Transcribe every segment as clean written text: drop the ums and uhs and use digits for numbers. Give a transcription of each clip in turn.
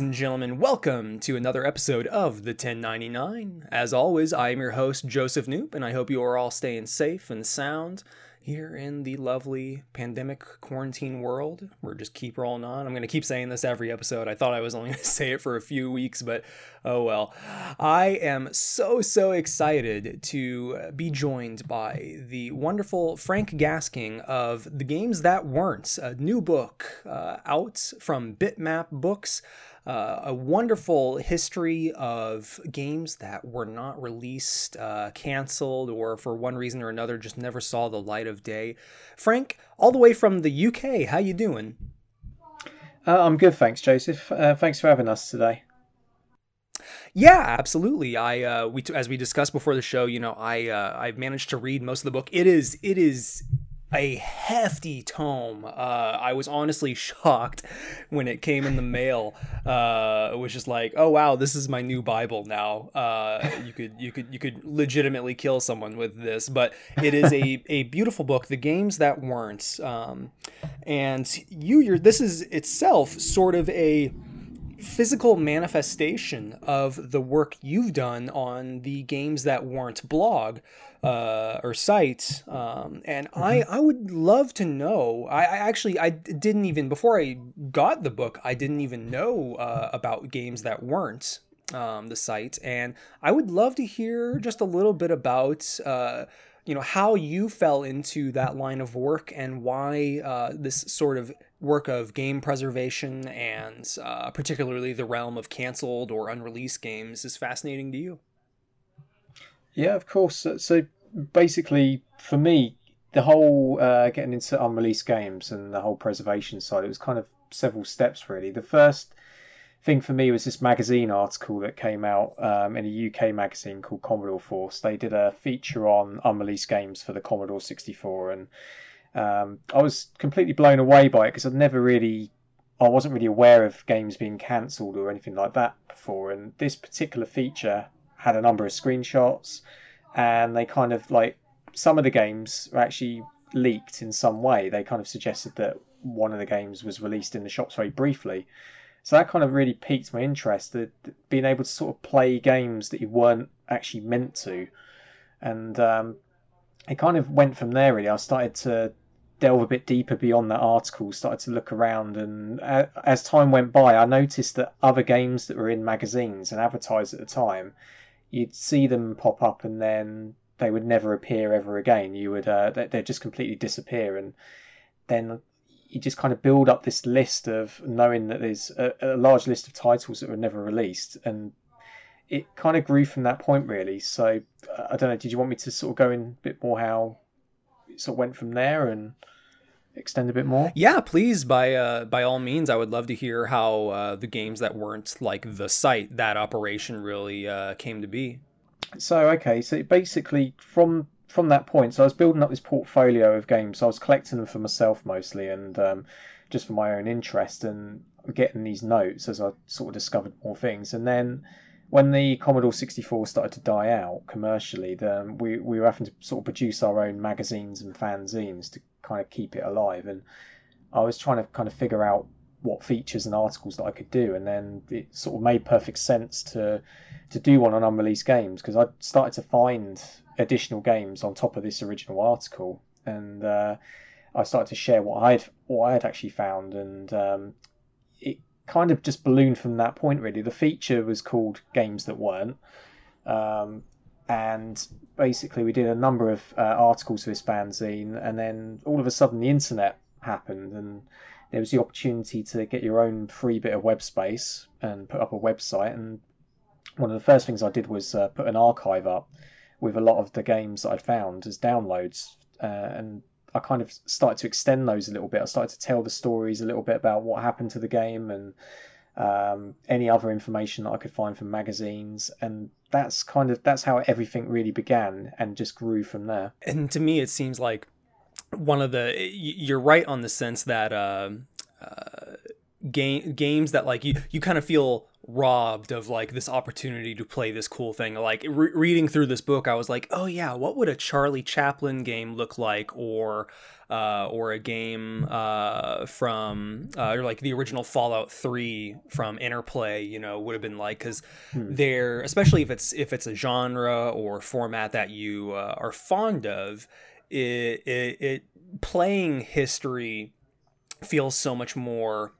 Ladies and gentlemen, welcome to another episode of The 1099. As always, I am your host, Joseph Knoop, and I hope you are all staying safe and sound here in the lovely pandemic quarantine world. We're just keep rolling on. I'm going to keep saying this every episode. I thought I was only going to say it for a few weeks, but oh well. I am so excited to be joined by the wonderful Frank Gasking of The Games That Weren't, a new book out from Bitmap Books. A wonderful history of games that were not released, canceled, or for one reason or another just never saw the light of day. Frank, all the way from the UK, how you doing? I'm good, thanks, Joseph. Thanks for having us today. Yeah, absolutely. As we discussed before the show, you know, I've managed to read most of the book. It is a hefty tome. I was honestly shocked when it came in the mail. It was just like, oh wow, this is my new Bible now. You could legitimately kill someone with this, but it is a beautiful book, The Games That Weren't. And this is itself sort of a physical manifestation of the work you've done on the Games That Weren't blog. Or site, and I would love to know. I didn't even, before I got the book, I didn't even know about Games That Weren't, the site, and I would love to hear just a little bit about you know, how you fell into that line of work and why this sort of work of game preservation and particularly the realm of canceled or unreleased games is fascinating to you. Yeah, of course. So basically, for me, the whole getting into unreleased games and the whole preservation side, it was kind of several steps, really. The first thing for me was this magazine article that came out in a UK magazine called Commodore Force. They did a feature on unreleased games for the Commodore 64, and I was completely blown away by it because I wasn't really aware of games being cancelled or anything like that before, and this particular feature had a number of screenshots, and they kind of, like, some of the games were actually leaked in some way. They kind of suggested that one of the games was released in the shops very briefly. So that kind of really piqued my interest, that being able to sort of play games that you weren't actually meant to. And it kind of went from there, really. I started to delve a bit deeper beyond that article, started to look around, and as time went by, I noticed that other games that were in magazines and advertised at the time, you'd see them pop up and then they would never appear ever again. They'd just completely disappear. And then you just kind of build up this list of knowing that there's a large list of titles that were never released. And it kind of grew from that point, really. So I don't know, did you want me to sort of go in a bit more how it sort of went from there and extend a bit more? Yeah, please, by all means. I would love to hear how the Games That Weren't, like the site, that operation really came to be. So basically from that point, so I was building up this portfolio of games. So I was collecting them for myself mostly, and just for my own interest, and getting these notes as I sort of discovered more things. And then when the Commodore 64 started to die out commercially, then we were having to sort of produce our own magazines and fanzines to kind of keep it alive. And I was trying to kind of figure out what features and articles that I could do. And then it sort of made perfect sense to do one on unreleased games, because I started to find additional games on top of this original article. And I started to share what I had actually found. And it kind of just ballooned from that point, really. The feature was called Games That Weren't, and basically we did a number of articles for this fanzine, and then all of a sudden the internet happened, and there was the opportunity to get your own free bit of web space and put up a website. And one of the first things I did was put an archive up with a lot of the games that I found as downloads, and I kind of started to extend those a little bit. I started to tell the stories a little bit about what happened to the game, and any other information that I could find from magazines. And that's how everything really began, and just grew from there. And to me, it seems like you're right on the sense that games that, like, you kind of feel robbed of like this opportunity to play this cool thing. Like reading through this book, I was like, oh yeah, what would a Charlie Chaplin game look like, or a game from or like the original Fallout 3 from Interplay, you know, would have been like, because they're, especially if it's a genre or format that you are fond of, it playing history feels so much more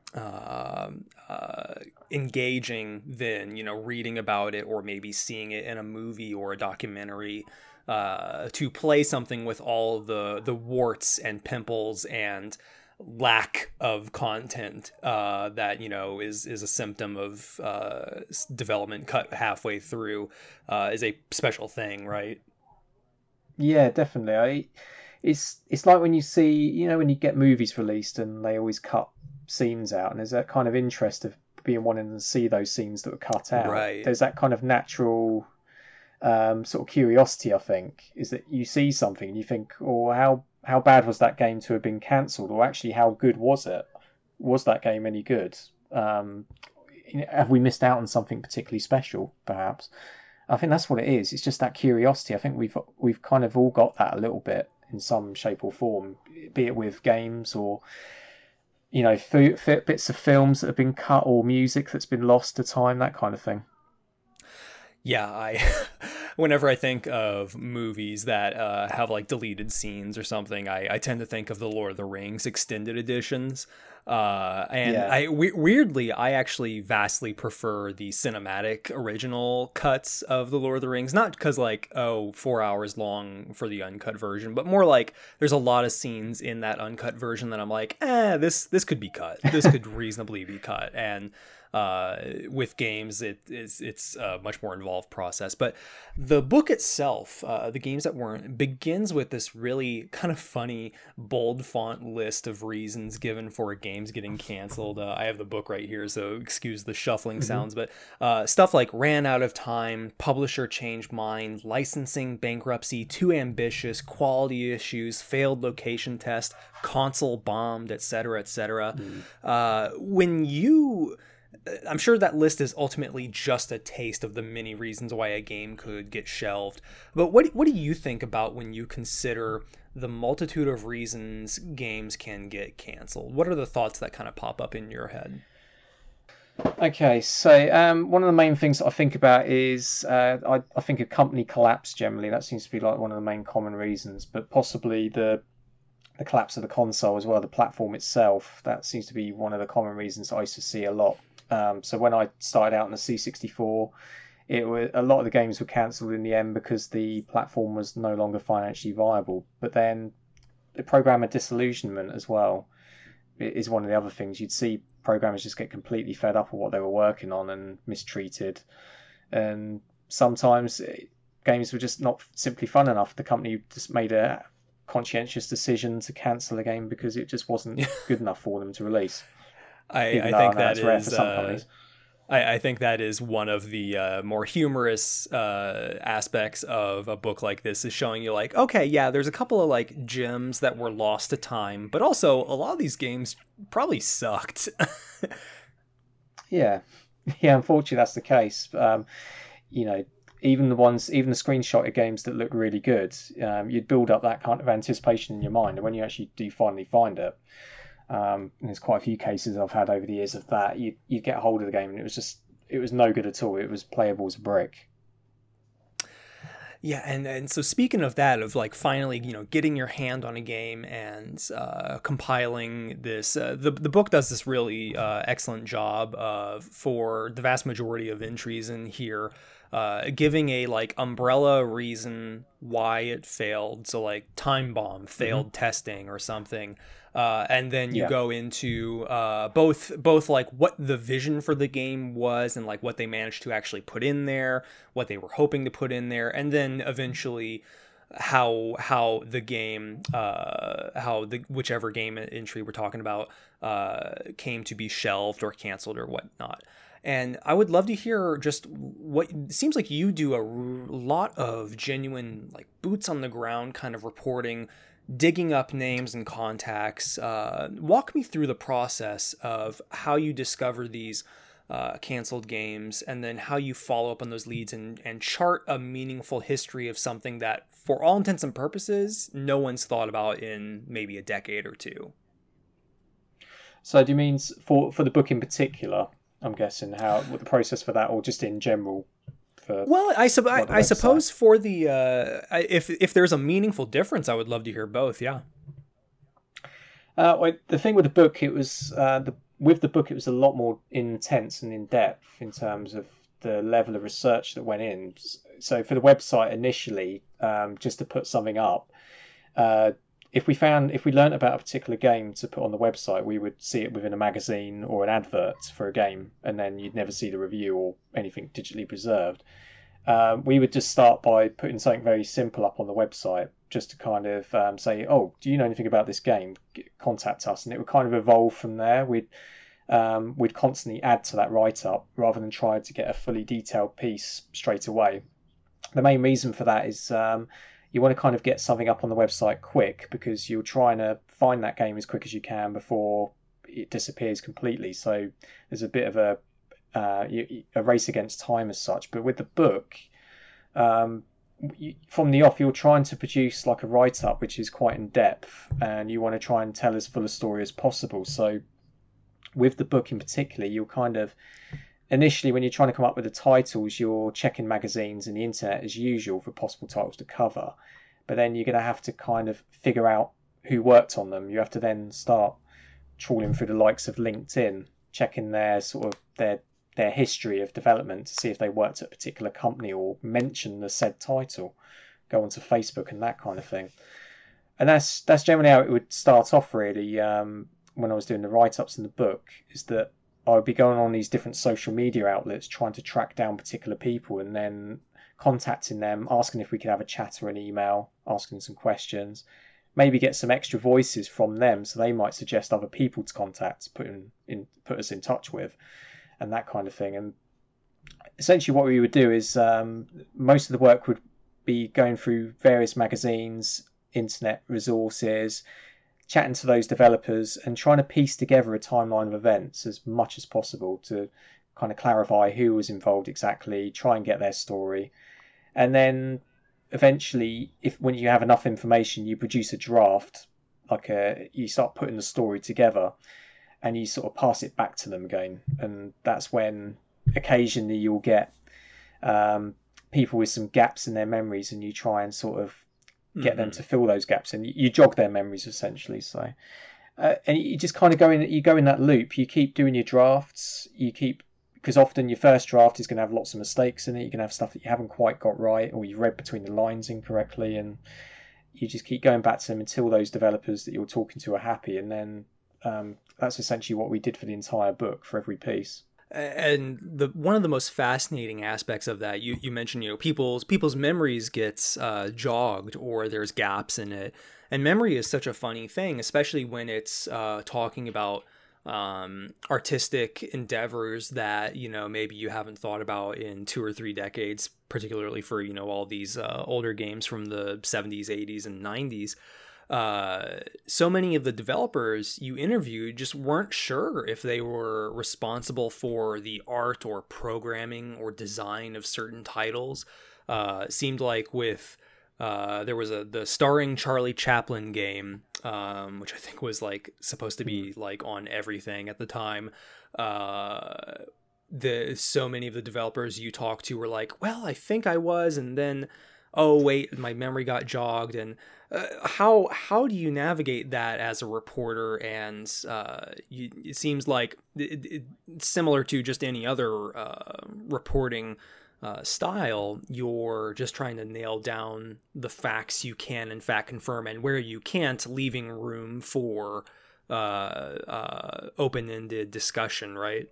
engaging than, you know, reading about it or maybe seeing it in a movie or a documentary. To play something with all the warts and pimples and lack of content that, you know, is a symptom of development cut halfway through is a special thing, right? Yeah, definitely. It's like when you see, you know, when you get movies released and they always cut scenes out, and there's that kind of interest of being wanting to see those scenes that were cut out. Right. There's that kind of natural sort of curiosity, I think, is that you see something and you think, oh, how bad was that game to have been cancelled, or actually how good was it? Was that game any good? Have we missed out on something particularly special, perhaps? I think that's what it is. It's just that curiosity. I think we've kind of all got that a little bit in some shape or form, be it with games or, you know, bits of films that have been cut or music that's been lost to time, that kind of thing. Yeah, whenever I think of movies that have like deleted scenes or something, I tend to think of the Lord of the Rings extended editions. And yeah. Weirdly, I actually vastly prefer the cinematic original cuts of the Lord of the Rings, not because like, oh, 4 hours long for the uncut version, but more like there's a lot of scenes in that uncut version that I'm like, this could be cut. This could reasonably be cut. And with games, it's a much more involved process. But the book itself, The Games That Weren't, begins with this really kind of funny, bold font list of reasons given for a games getting canceled. I have the book right here, so excuse the shuffling sounds, but stuff like ran out of time, publisher changed mind, licensing, bankruptcy, too ambitious, quality issues, failed location test, console bombed, etc., etc. When you... I'm sure that list is ultimately just a taste of the many reasons why a game could get shelved. But what do you think about when you consider the multitude of reasons games can get canceled? What are the thoughts that kind of pop up in your head? Okay, so one of the main things that I think about is I think a company collapse generally. That seems to be like one of the main common reasons, but possibly the collapse of the console as well, the platform itself. That seems to be one of the common reasons I used to see a lot. So when I started out in the C64, a lot of the games were cancelled in the end because the platform was no longer financially viable. But then the programmer disillusionment as well is one of the other things. You'd see programmers just get completely fed up with what they were working on and mistreated. And sometimes games were just not simply fun enough. The company just made a conscientious decision to cancel a game because it just wasn't good enough for them to release. I think that is one of the more humorous aspects of a book like this, is showing you like, okay, yeah, there's a couple of like gems that were lost to time, but also a lot of these games probably sucked. yeah, unfortunately that's the case. You know, even the screenshotted games that look really good, you'd build up that kind of anticipation in your mind, and when you actually do finally find it, there's quite a few cases I've had over the years of that. You get hold of the game and it was no good at all. It was playable as a brick. Yeah, and so speaking of that, of like finally, you know, getting your hand on a game and compiling this, the book does this really excellent job for the vast majority of entries in here, giving a like umbrella reason why it failed. So like time bomb, failed testing or something. And then you go into both like what the vision for the game was and like what they managed to actually put in there, what they were hoping to put in there, and then eventually how the game, whichever game entry we're talking about came to be shelved or canceled or whatnot. And I would love to hear just what it seems like you do a lot of genuine like boots on the ground kind of reporting, digging up names and contacts. Walk me through the process of how you discover these canceled games, and then how you follow up on those leads and chart a meaningful history of something that, for all intents and purposes, no one's thought about in maybe a decade or two. So do you mean for the book in particular, I'm guessing, what the process for that, or just in general? Well, I suppose for the if there's a meaningful difference, I would love to hear both. Yeah. The thing with the book, it was it was a lot more intense and in depth in terms of the level of research that went in. So for the website initially, just to put something up, if we learnt about a particular game to put on the website, we would see it within a magazine or an advert for a game, and then you'd never see the review or anything digitally preserved. We would just start by putting something very simple up on the website, just to kind of say, oh, do you know anything about this game? Contact us. And it would kind of evolve from there. We'd constantly add to that write-up rather than try to get a fully detailed piece straight away. The main reason for that is you want to kind of get something up on the website quick, because you're trying to find that game as quick as you can before it disappears completely. So there's a bit of a race against time as such. But with the book, from the off, you're trying to produce like a write-up which is quite in depth, and you want to try and tell as full a story as possible. So with the book in particular, you're kind of, initially, when you're trying to come up with the titles, you're checking magazines and the internet as usual for possible titles to cover. But then you're going to have to kind of figure out who worked on them. You have to then start trawling through the likes of LinkedIn, checking their sort of their history of development to see if they worked at a particular company or mention the said title. Go onto Facebook and that kind of thing. And that's generally how it would start off, really. When I was doing the write-ups in the book, is that I would be going on these different social media outlets trying to track down particular people and then contacting them, asking if we could have a chat or an email, asking some questions, maybe get some extra voices from them so they might suggest other people to contact, put us in touch with, and that kind of thing. And essentially what we would do is most of the work would be going through various magazines, internet resources, chatting to those developers and trying to piece together a timeline of events as much as possible to kind of clarify who was involved exactly, try and get their story. And then eventually, when you have enough information, you produce a draft, you start putting the story together and you sort of pass it back to them again. And that's when occasionally you'll get people with some gaps in their memories, and you try and sort of get them to fill those gaps, and you jog their memories essentially. So and you just kind of go in that loop. You keep doing your drafts, because often your first draft is going to have lots of mistakes in it. You're going to have stuff that you haven't quite got right, or you read between the lines incorrectly, and you just keep going back to them until those developers that you're talking to are happy. And then that's essentially what we did for the entire book, for every piece. And one of the most fascinating aspects of that, you mentioned, people's memories gets jogged, or there's gaps in it. And memory is such a funny thing, especially when it's talking about artistic endeavors that, maybe you haven't thought about in 2 or 3 decades, particularly for, all these older games from the 70s, 80s and 90s. So many of the developers you interviewed just weren't sure if they were responsible for the art or programming or design of certain titles. Seemed like with there was the starring Charlie Chaplin game, which I think was like supposed to be like on everything at the time. So many of the developers you talked to were like, well, I think I was, and then, oh wait, my memory got jogged. And how do you navigate that as a reporter? And it seems like similar to just any other reporting style, you're just trying to nail down the facts you can in fact confirm, and where you can't, leaving room for open-ended discussion, right?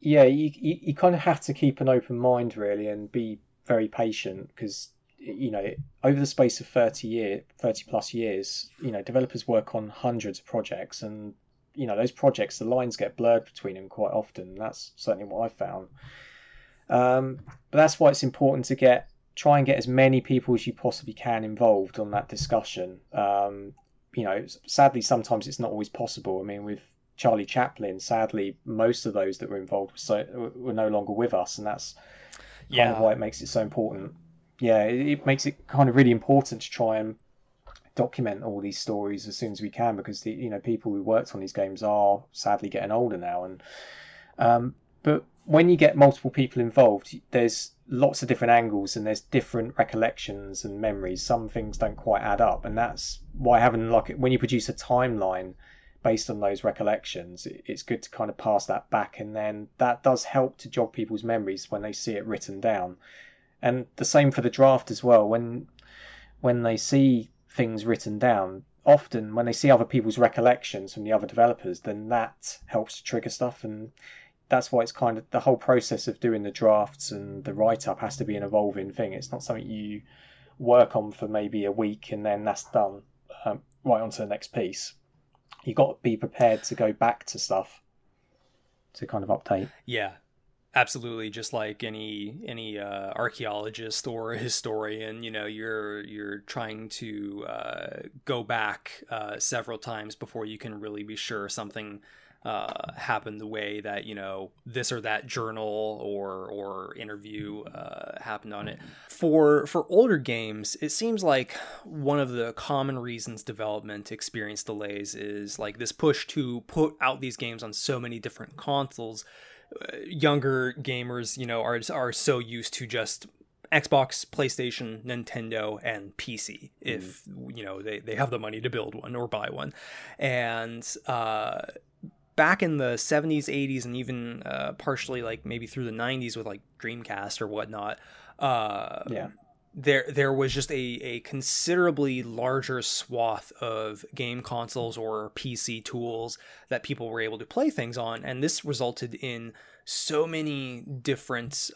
Yeah, you kind of have to keep an open mind, really, and be very patient, because over the space of 30 plus years, developers work on hundreds of projects, and those projects, the lines get blurred between them quite often. That's certainly what I've found. But that's why it's important to try and get as many people as you possibly can involved on that discussion. Sadly, sometimes it's not always possible. I mean, with Charlie Chaplin, sadly, most of those that were involved were no longer with us, and that's kind of why it makes it so important. Yeah, it makes it kind of really important to try and document all these stories as soon as we can, because the people who worked on these games are sadly getting older now, and but when you get multiple people involved, there's lots of different angles and there's different recollections and memories. Some things don't quite add up, and that's why having, like, when you produce a timeline based on those recollections, it's good to kind of pass that back, and then that does help to jog people's memories when they see it written down. And the same for the draft as well. When they see things written down, often when they see other people's recollections from the other developers, then that helps to trigger stuff, and that's why it's kind of, the whole process of doing the drafts and the write-up has to be an evolving thing. It's not something you work on for maybe a week and then that's done, right on to the next piece. You've got to be prepared to go back to stuff to kind of update. Yeah, absolutely. Just like any archaeologist or historian, you're trying to go back several times before you can really be sure something happened the way that this or that journal or interview happened on it. For older games, it seems like one of the common reasons development experience delays is like this push to put out these games on so many different consoles. Younger gamers are so used to just Xbox, PlayStation, Nintendo, and PC if they have the money to build one or buy one. And back in the 70s, 80s, and even partially like maybe through the 90s with like Dreamcast or whatnot, there was just a considerably larger swath of game consoles or PC tools that people were able to play things on, and this resulted in so many different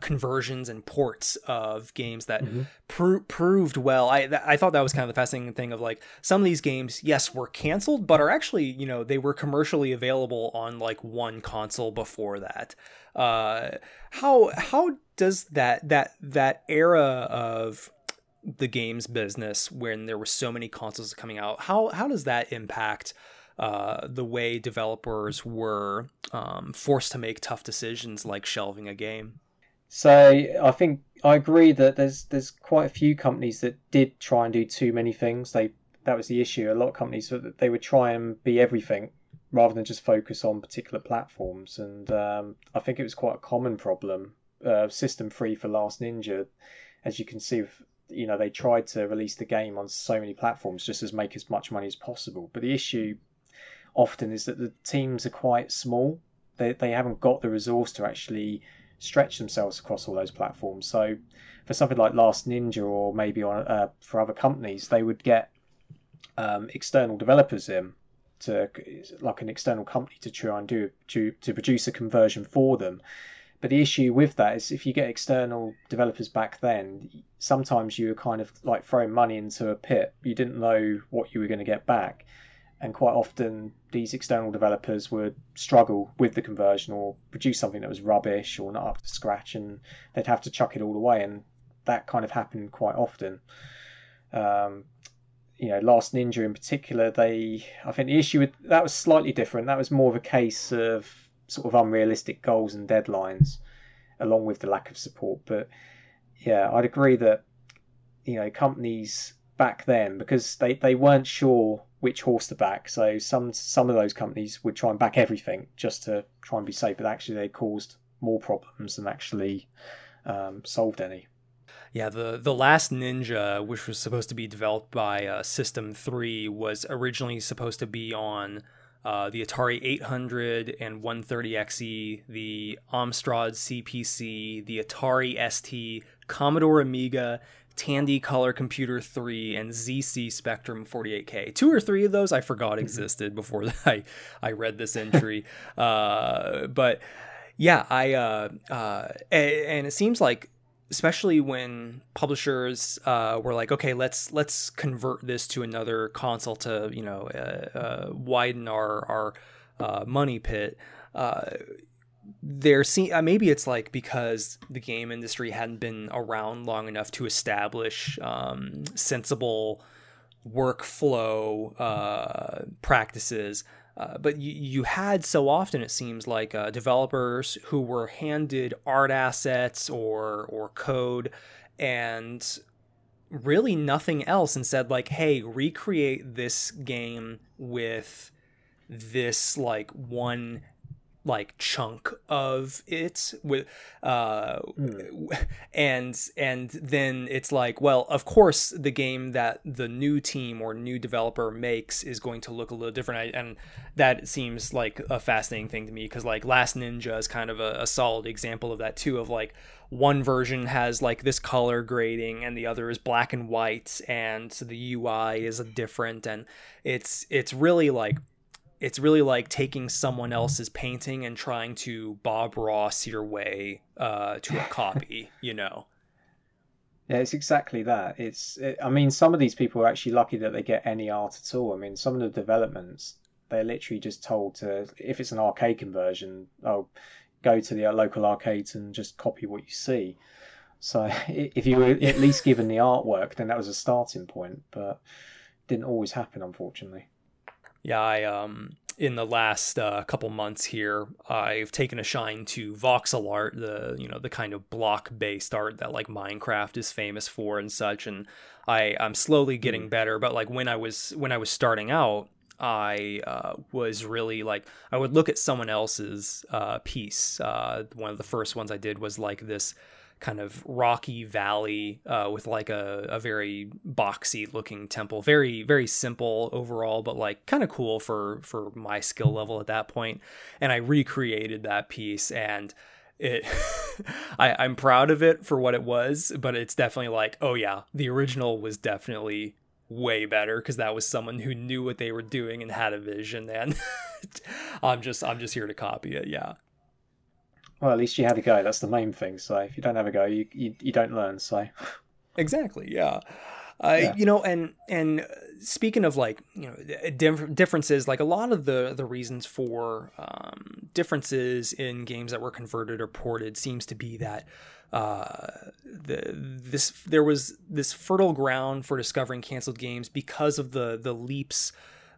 conversions and ports of games that proved well. I thought that was kind of the fascinating thing of like some of these games, yes, were canceled, but are actually, they were commercially available on like one console before that. How does that era of the games business, when there were so many consoles coming out, how does that impact the way developers were forced to make tough decisions like shelving a game? So I think I agree that there's quite a few companies that did try and do too many things. That was the issue. A lot of companies, they would try and be everything rather than just focus on particular platforms. And I think it was quite a common problem. System 3 for Last Ninja, as you can see, they tried to release the game on so many platforms just to make as much money as possible. But the issue often is that the teams are quite small. They haven't got the resource to actually stretch themselves across all those platforms. So for something like Last Ninja, or maybe for other companies, they would get external developers in, to like an external company, to try and to produce a conversion for them. But the issue with that is if you get external developers back then, sometimes you were kind of like throwing money into a pit. You didn't know what you were going to get back. And quite often these external developers would struggle with the conversion or produce something that was rubbish or not up to scratch, and they'd have to chuck it all away. And that kind of happened quite often. Last Ninja in particular, I think the issue with that was slightly different. That was more of a case of sort of unrealistic goals and deadlines, along with the lack of support. But yeah, I'd agree that companies back then, because they weren't sure which horse to back, so some of those companies would try and back everything just to try and be safe, but actually they caused more problems than actually solved any. Yeah, the Last Ninja, which was supposed to be developed by System 3, was originally supposed to be on the Atari 800 and 130XE, the Amstrad CPC, the Atari ST, Commodore Amiga, Tandy Color Computer 3, and ZC Spectrum 48K. 2 or 3 of those I forgot existed before I read this entry. But yeah, and it seems like, especially when publishers were like, okay, let's convert this to another console to widen our money pit. Maybe it's like because the game industry hadn't been around long enough to establish sensible workflow practices. But you had so often, it seems like, developers who were handed art assets or code and really nothing else, and said like, hey, recreate this game with this like one like chunk of it with and then it's like, well, of course the game that the new team or new developer makes is going to look a little different. And that seems like a fascinating thing to me, because like Last Ninja is kind of a solid example of that too, of like one version has like this color grading and the other is black and white, and so the UI is different, and it's really like taking someone else's painting and trying to Bob Ross your way to a copy, you know? Yeah, it's exactly that. I mean, some of these people are actually lucky that they get any art at all. I mean, some of the developments, they're literally just told to, if it's an arcade conversion, oh, go to the local arcades and just copy what you see. So if you were at least given the artwork, then that was a starting point, but didn't always happen, unfortunately. Yeah, I in the last couple months here, I've taken a shine to voxel art, the kind of block-based art that like Minecraft is famous for and such. And I'm slowly getting better, but like when I was starting out, I was really like, I would look at someone else's piece. One of the first ones I did was like this kind of rocky valley with like a very boxy looking temple, very, very simple overall, but like kind of cool for my skill level at that point. And I recreated that piece, and it I'm proud of it for what it was, but it's definitely like, oh yeah, the original was definitely way better, because that was someone who knew what they were doing and had a vision, and I'm just here to copy it. Yeah. Well, at least you had a go. That's the main thing. So if you don't have a go, you don't learn. So exactly, yeah. You know, and speaking of like, you know, differences, like a lot of the reasons for differences in games that were converted or ported seems to be that there was this fertile ground for discovering canceled games because of the leaps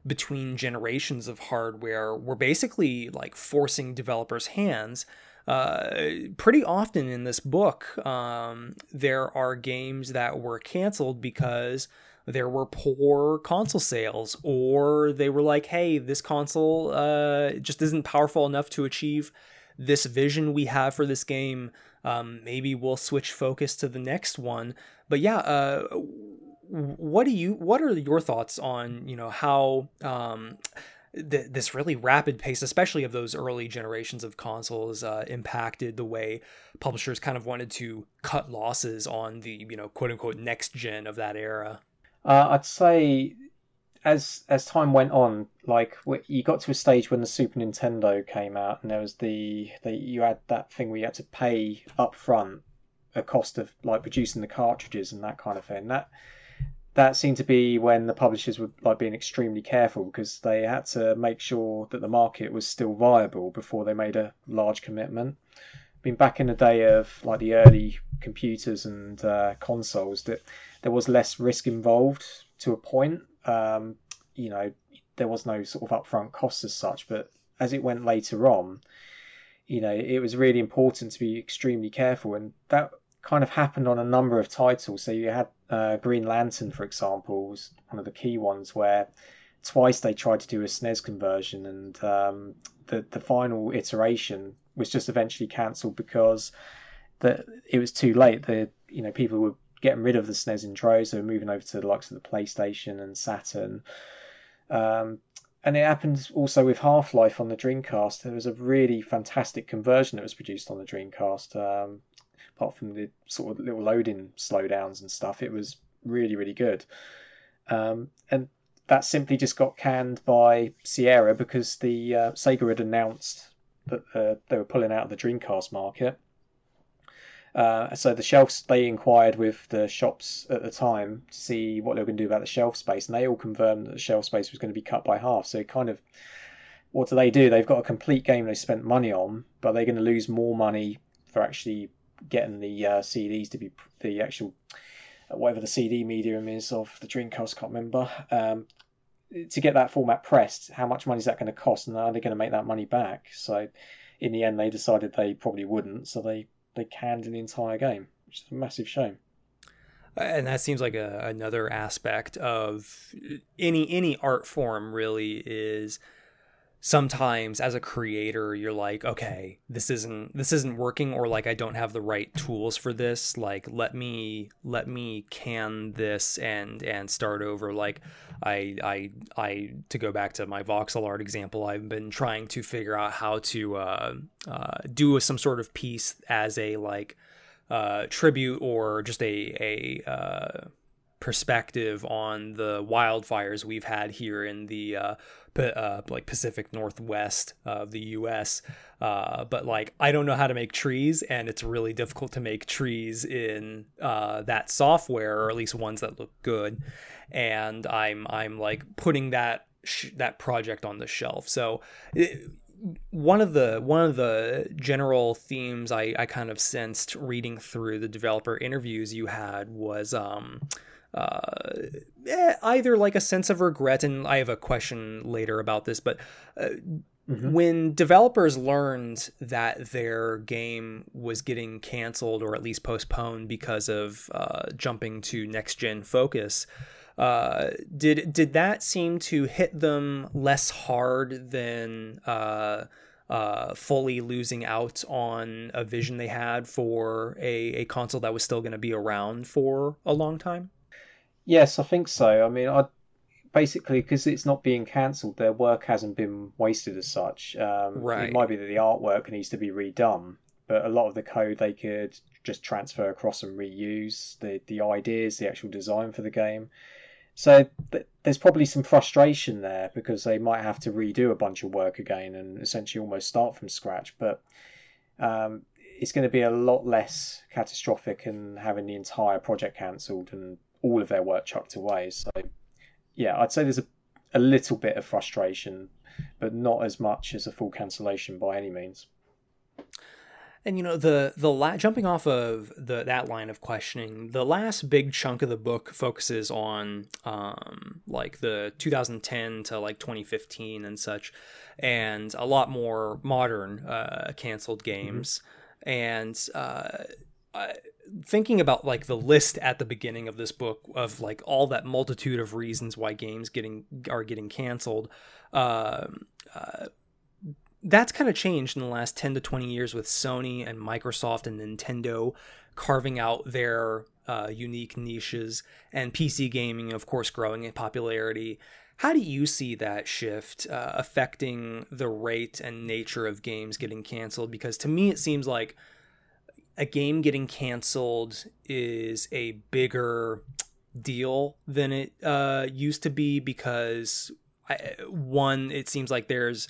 between generations of hardware. Were basically like forcing developers' hands. Pretty often in this book, there are games that were canceled because there were poor console sales, or they were like, hey, this console just isn't powerful enough to achieve this vision we have for this game. Maybe we'll switch focus to the next one. But yeah, what are your thoughts on, you know, how this really rapid pace, especially of those early generations of consoles, impacted the way publishers kind of wanted to cut losses on the, you know, quote unquote next gen of that era? I'd say as time went on, like you got to a stage when the Super Nintendo came out, and there was you had that thing where you had to pay up front a cost of like producing the cartridges and that kind of thing. That seemed to be when the publishers were like being extremely careful, because they had to make sure that the market was still viable before they made a large commitment. I mean, back in the day of like the early computers and consoles, that there was less risk involved to a point. You know, there was no sort of upfront cost as such, but as it went later on, you know, it was really important to be extremely careful, and that kind of happened on a number of titles. So you had Green Lantern, for example, was one of the key ones, where twice they tried to do a SNES conversion, and the final iteration was just eventually cancelled because it was too late. You know, people were getting rid of the SNES in droves. They were moving over to the likes of the PlayStation and Saturn. And it happened also with Half-Life on the Dreamcast. There was a really fantastic conversion that was produced on the Dreamcast. Apart from the sort of little loading slowdowns and stuff, it was really, really good. And that simply just got canned by Sierra because the Sega had announced that they were pulling out of the Dreamcast market. So the shelves, they inquired with the shops at the time to see what they were going to do about the shelf space, and they all confirmed that the shelf space was going to be cut by half. So kind of, what do? They've got a complete game they spent money on, but they're going to lose more money for actually getting the CDs to be the actual, whatever the CD medium is of the Dreamcast, can't remember. to get that format pressed, how much money is that going to cost, and are they going to make that money back? So in the end, they decided they probably wouldn't, so they canned the entire game, which is a massive shame. And that seems like another aspect of any art form, really, is sometimes as a creator, you're like, okay, this isn't working, or like, I don't have the right tools for this. Like, let me can this and start over. Like, I to go back to my voxel art example, I've been trying to figure out how to do some sort of piece as a like tribute or just a perspective on the wildfires we've had here in the like Pacific Northwest of the U.S. But like, I don't know how to make trees, and it's really difficult to make trees in that software, or at least ones that look good. And I'm like putting that project on the shelf. So. One of the general themes I kind of sensed reading through the developer interviews you had was either like a sense of regret, and I have a question later about this, but when developers learned that their game was getting canceled or at least postponed because of jumping to next gen focus, did that seem to hit them less hard than fully losing out on a vision they had for a console that was still going to be around for a long time? Yes, I think so. I mean, basically, because it's not being cancelled, their work hasn't been wasted as such. Right. It might be that the artwork needs to be redone, but a lot of the code they could just transfer across and reuse, the ideas, the actual design for the game. So there's probably some frustration there, because they might have to redo a bunch of work again and essentially almost start from scratch. But it's going to be a lot less catastrophic than having the entire project cancelled and all of their work chucked away. So yeah, I'd say there's a little bit of frustration, but not as much as a full cancellation by any means. And, you know, jumping off of that line of questioning, the last big chunk of the book focuses on like the 2010 to like 2015 and such, and a lot more modern canceled games. And thinking about like the list at the beginning of this book of like all that multitude of reasons why games are getting canceled, that's kind of changed in the last 10 to 20 years with Sony and Microsoft and Nintendo carving out their unique niches, and PC gaming, of course, growing in popularity. How do you see that shift affecting the rate and nature of games getting canceled? Because to me, it seems like a game getting canceled is a bigger deal than it used to be, because it seems like there's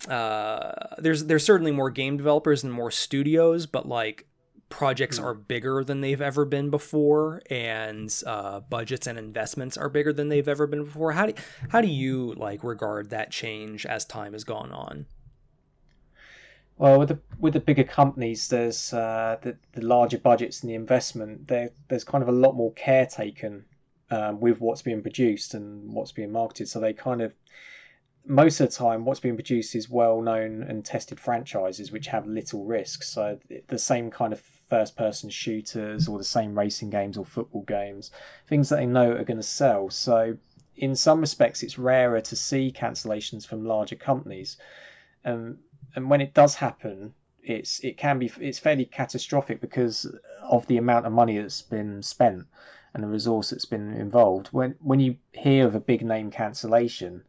certainly more game developers and more studios, but like projects are bigger than they've ever been before, and budgets and investments are bigger than they've ever been before. How do you like regard that change as time has gone on? Well, with the bigger companies, there's the larger budgets and the investment. There's kind of a lot more care taken with what's being produced and what's being marketed. So they kind of, most of the time, what's being produced is well-known and tested franchises which have little risk. So the same kind of first-person shooters or the same racing games or football games, things that they know are going to sell. So in some respects, it's rarer to see cancellations from larger companies. And when it does happen, it's fairly catastrophic because of the amount of money that's been spent and the resource that's been involved. When you hear of a big-name cancellation,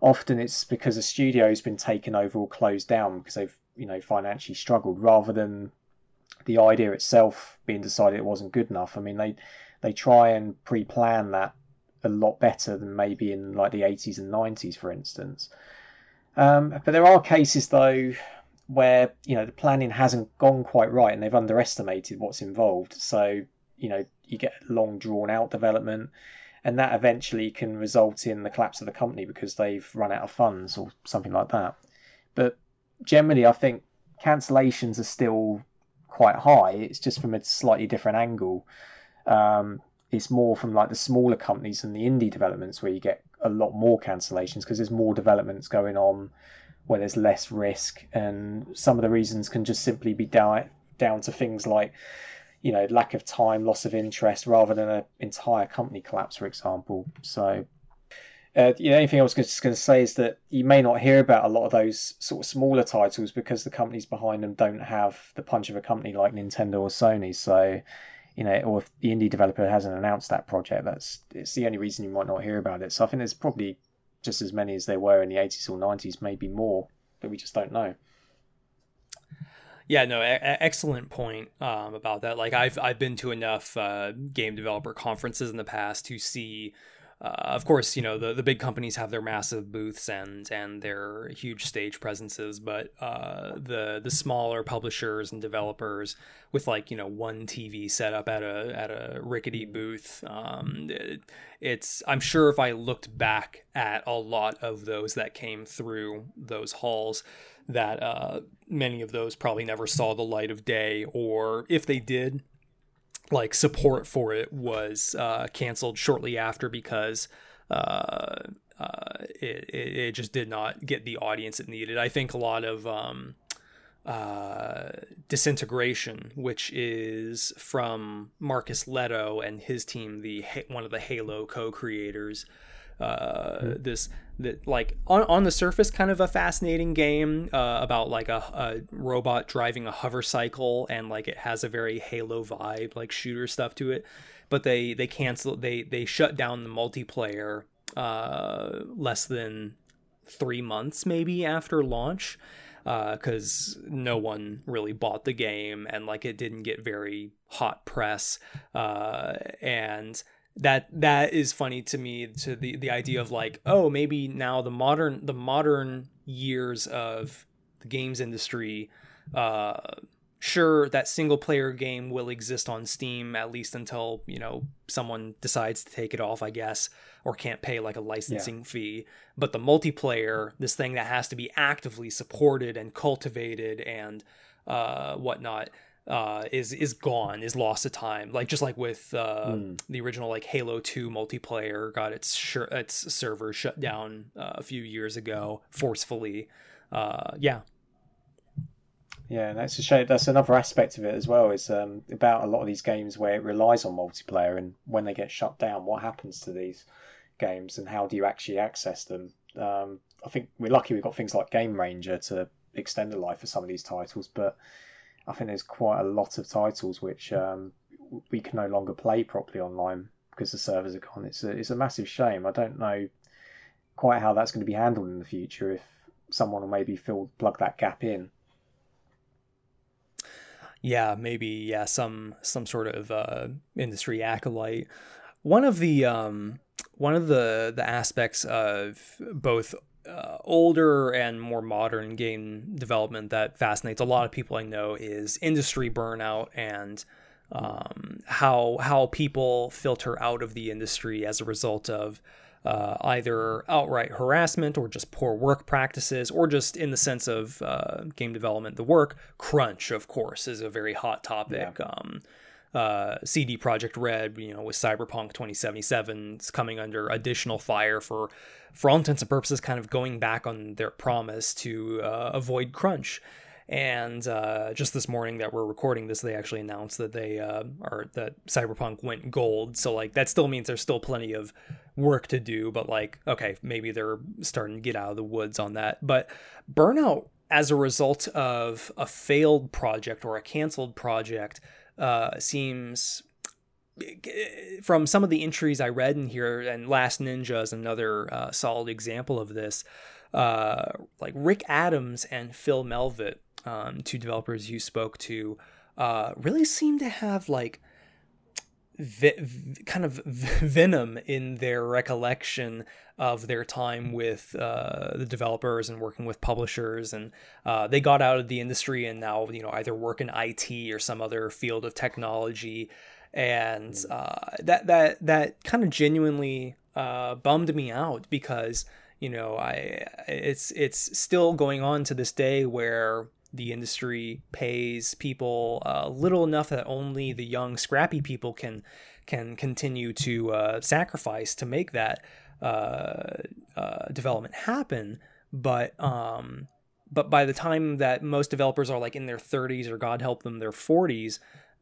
often it's because a studio's been taken over or closed down because they've, you know, financially struggled, rather than the idea itself being decided it wasn't good enough. I mean, they try and pre-plan that a lot better than maybe in like the 80s and 90s, for instance. But there are cases, though, where, you know, the planning hasn't gone quite right and they've underestimated what's involved. So, you know, you get long drawn out development, and that eventually can result in the collapse of the company because they've run out of funds or something like that. But generally, I think cancellations are still quite high. It's just from a slightly different angle. it's more from like the smaller companies and the indie developments where you get a lot more cancellations because there's more developments going on where there's less risk. And some of the reasons can just simply be down to things like, you know, lack of time, loss of interest, rather than an entire company collapse, for example. So the only thing I was just going to say is that you may not hear about a lot of those sort of smaller titles because the companies behind them don't have the punch of a company like Nintendo or Sony. So, you know, or if the indie developer hasn't announced that project, it's the only reason you might not hear about it. So I think there's probably just as many as there were in the 80s or 90s, maybe more, but we just don't know. Yeah, no, excellent point about that. Like I've been to enough game developer conferences in the past to see, of course, you know, the big companies have their massive booths and their huge stage presences, but the smaller publishers and developers with like, you know, one TV set up at a rickety booth. I'm sure if I looked back at a lot of those that came through those halls, that many of those probably never saw the light of day, or if they did, like support for it was canceled shortly after because it just did not get the audience it needed. I think a lot of Disintegration, which is from Marcus Leto and his team, one of the Halo co-creators, like on the surface kind of a fascinating game about like a robot driving a hover cycle, and like it has a very Halo vibe, like shooter stuff to it, but they canceled, they shut down the multiplayer less than 3 months maybe after launch because no one really bought the game, and like it didn't get very hot press, and that is funny to me, to the idea of like, oh, maybe now the modern years of the games industry, sure, that single player game will exist on Steam at least until, you know, someone decides to take it off, I guess, or can't pay like a licensing fee. But the multiplayer, this thing that has to be actively supported and cultivated and whatnot, is gone, is lost to time. Like just like with the original like Halo 2 multiplayer got its server shut down a few years ago forcefully. Yeah, and that's a shame. That's another aspect of it as well, is about a lot of these games where it relies on multiplayer, and when they get shut down, what happens to these games and how do you actually access them? I think we're lucky we've got things like Game Ranger to extend the life of some of these titles, but I think there's quite a lot of titles which we can no longer play properly online because the servers are gone. It's a massive shame. I don't know quite how that's going to be handled in the future, if someone will maybe plug that gap in. Yeah, maybe, yeah, some sort of industry acolyte. One of the aspects of both older and more modern game development that fascinates a lot of people I know is industry burnout, and how people filter out of the industry as a result of either outright harassment or just poor work practices, or just in the sense of game development, the work crunch, of course, is a very hot topic. Yeah. CD Projekt Red, you know, with Cyberpunk 2077, it's coming under additional fire for all intents and purposes, kind of going back on their promise to avoid crunch. And just this morning that we're recording this, they actually announced that that Cyberpunk went gold. So like that still means there's still plenty of work to do, but like, okay, maybe they're starting to get out of the woods on that. But burnout as a result of a failed project or a canceled project seems, from some of the entries I read in here, and Last Ninja is another solid example of this, like Rick Adams and Phil Melvitt, two developers you spoke to, really seem to have like venom in their recollection of their time with the developers and working with publishers, and they got out of the industry and now, you know, either work in IT or some other field of technology, and that kind of genuinely bummed me out, because, you know, it's still going on to this day where the industry pays people little enough that only the young, scrappy people can can continue to sacrifice to make that development happen. But by the time that most developers are like in their 30s, or God help them, their 40s,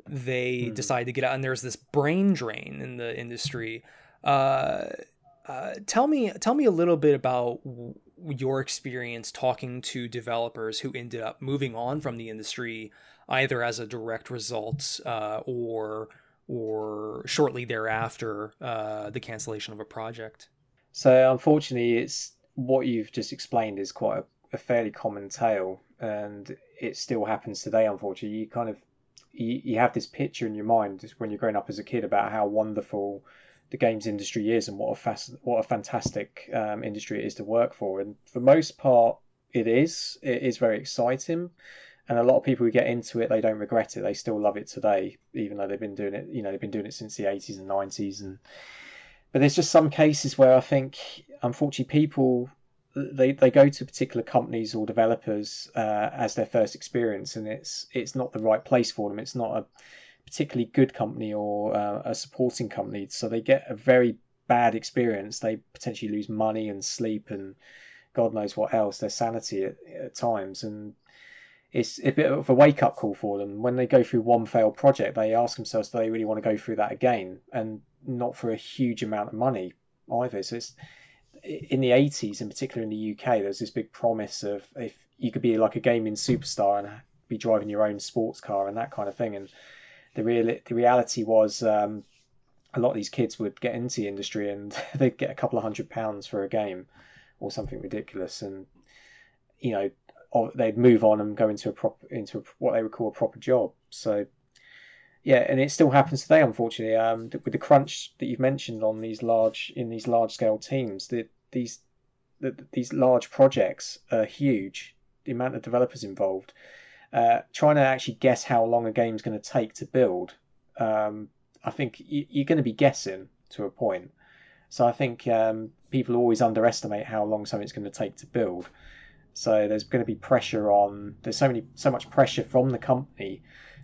they decide to get out, and there's this brain drain in the industry. Tell me a little bit about your experience talking to developers who ended up moving on from the industry, either as a direct result or shortly thereafter the cancellation of a project. So unfortunately, it's what you've just explained is quite a fairly common tale, and it still happens today. Unfortunately, you kind of you have this picture in your mind when you're growing up as a kid about how wonderful the games industry is and what a fantastic industry it is to work for. And for most part, it is very exciting. And a lot of people who get into it, they don't regret it. They still love it today, even though they've been doing it. You know, they've been doing it since the 80s and 90s. But there's just some cases where I think, unfortunately, people they go to particular companies or developers as their first experience, and it's not the right place for them. It's not a particularly good company or a supporting company, so they get a very bad experience. They potentially lose money and sleep and God knows what else, their sanity at times, and it's a bit of a wake-up call for them. When they go through one failed project, they ask themselves, do they really want to go through that again? And not for a huge amount of money either. So it's in the 80s, in particular in the UK, there's this big promise of if you could be like a gaming superstar and be driving your own sports car and that kind of thing. And the reality was a lot of these kids would get into the industry and they'd get a couple of £100 for a game or something ridiculous, and you know, they'd move on and go into what they would call a proper job. So yeah, and it still happens today, unfortunately. With the crunch that you've mentioned on these large scale teams, these large projects are huge. The amount of developers involved. Trying to actually guess how long a game's going to take to build, I think you're going to be guessing to a point. So I think people always underestimate how long something's going to take to build. So there's going to be pressure on. There's so much pressure from the company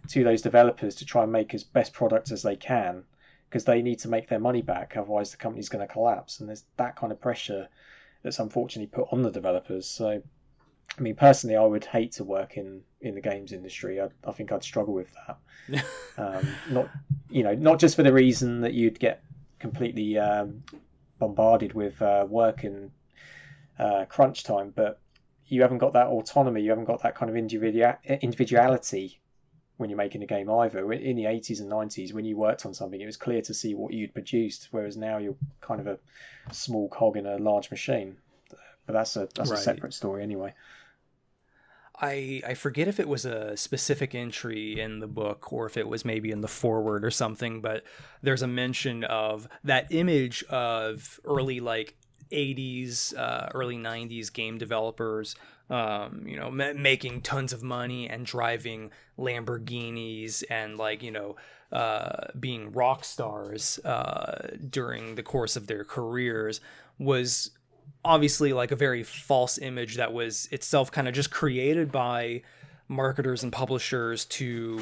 to those developers to try and make as best product as they can, because they need to make their money back. Otherwise, the company's going to collapse. And there's that kind of pressure that's unfortunately put on the developers. So, I mean, personally, I would hate to work in the games industry. I think I'd struggle with that. Not just for the reason that you'd get completely bombarded with work and crunch time, but you haven't got that autonomy. You haven't got that kind of individuality when you're making a game either. In the 80s and 90s, when you worked on something, it was clear to see what you'd produced, whereas now you're kind of a small cog in a large machine. But that's a separate story anyway. I forget if it was a specific entry in the book or if it was maybe in the foreword or something, but there's a mention of that image of early, like, 80s, early 90s game developers, making tons of money and driving Lamborghinis and, like, you know, being rock stars during the course of their careers was obviously like a very false image that was itself kind of just created by marketers and publishers to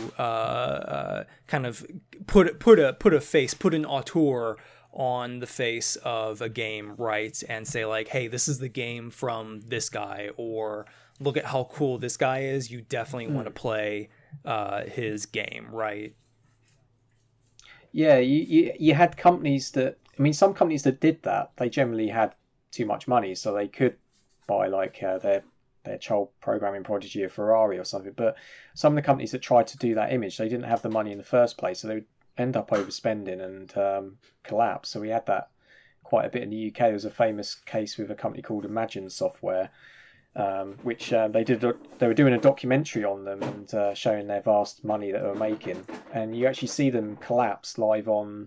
kind of put an auteur on the face of a game, right? And say like, hey, this is the game from this guy, or look at how cool this guy is. You definitely want to play his game, right? Yeah, you had companies that, I mean, some companies that did that, they generally had too much money, so they could buy like their child programming prodigy a Ferrari or something. But some of the companies that tried to do that image, they didn't have the money in the first place, so they would end up overspending and collapse. So we had that quite a bit in the UK. There was a famous case with a company called Imagine Software, which they were doing a documentary on them and showing their vast money that they were making, and you actually see them collapse live on,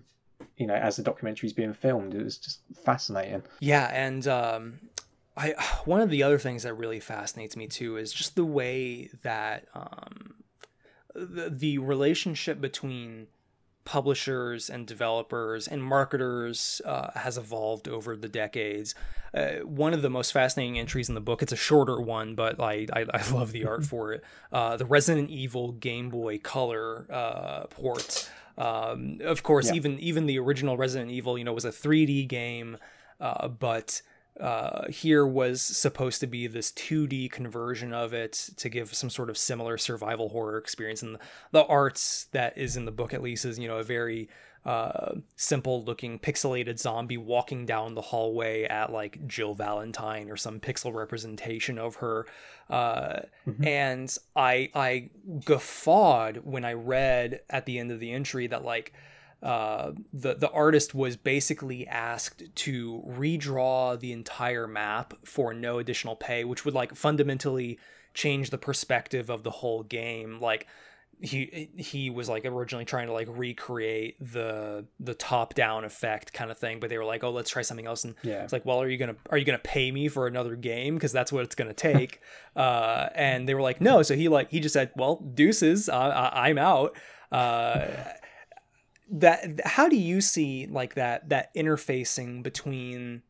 you know, as the documentary is being filmed. It was just fascinating. Yeah, and one of the other things that really fascinates me too is just the way that the relationship between publishers and developers and marketers has evolved over the decades. One of the most fascinating entries in the book, it's a shorter one, but I love the art for it. The Resident Evil Game Boy Color port. Of course, yeah. even the original Resident Evil, you know, was a 3D game, but here was supposed to be this 2D conversion of it to give some sort of similar survival horror experience. And the arts that is in the book, at least, is, you know, a very simple looking pixelated zombie walking down the hallway at like Jill Valentine or some pixel representation of her. And I guffawed when I read at the end of the entry that like, the artist was basically asked to redraw the entire map for no additional pay, which would like fundamentally change the perspective of the whole game. Like he was like originally trying to like recreate the top-down effect kind of thing, but they were like, oh, let's try something else. And yeah. It's like, well, are you gonna pay me for another game, because that's what it's gonna take. And they were like, no. So he just said, well, deuces, I'm out. That, how do you see like that interfacing between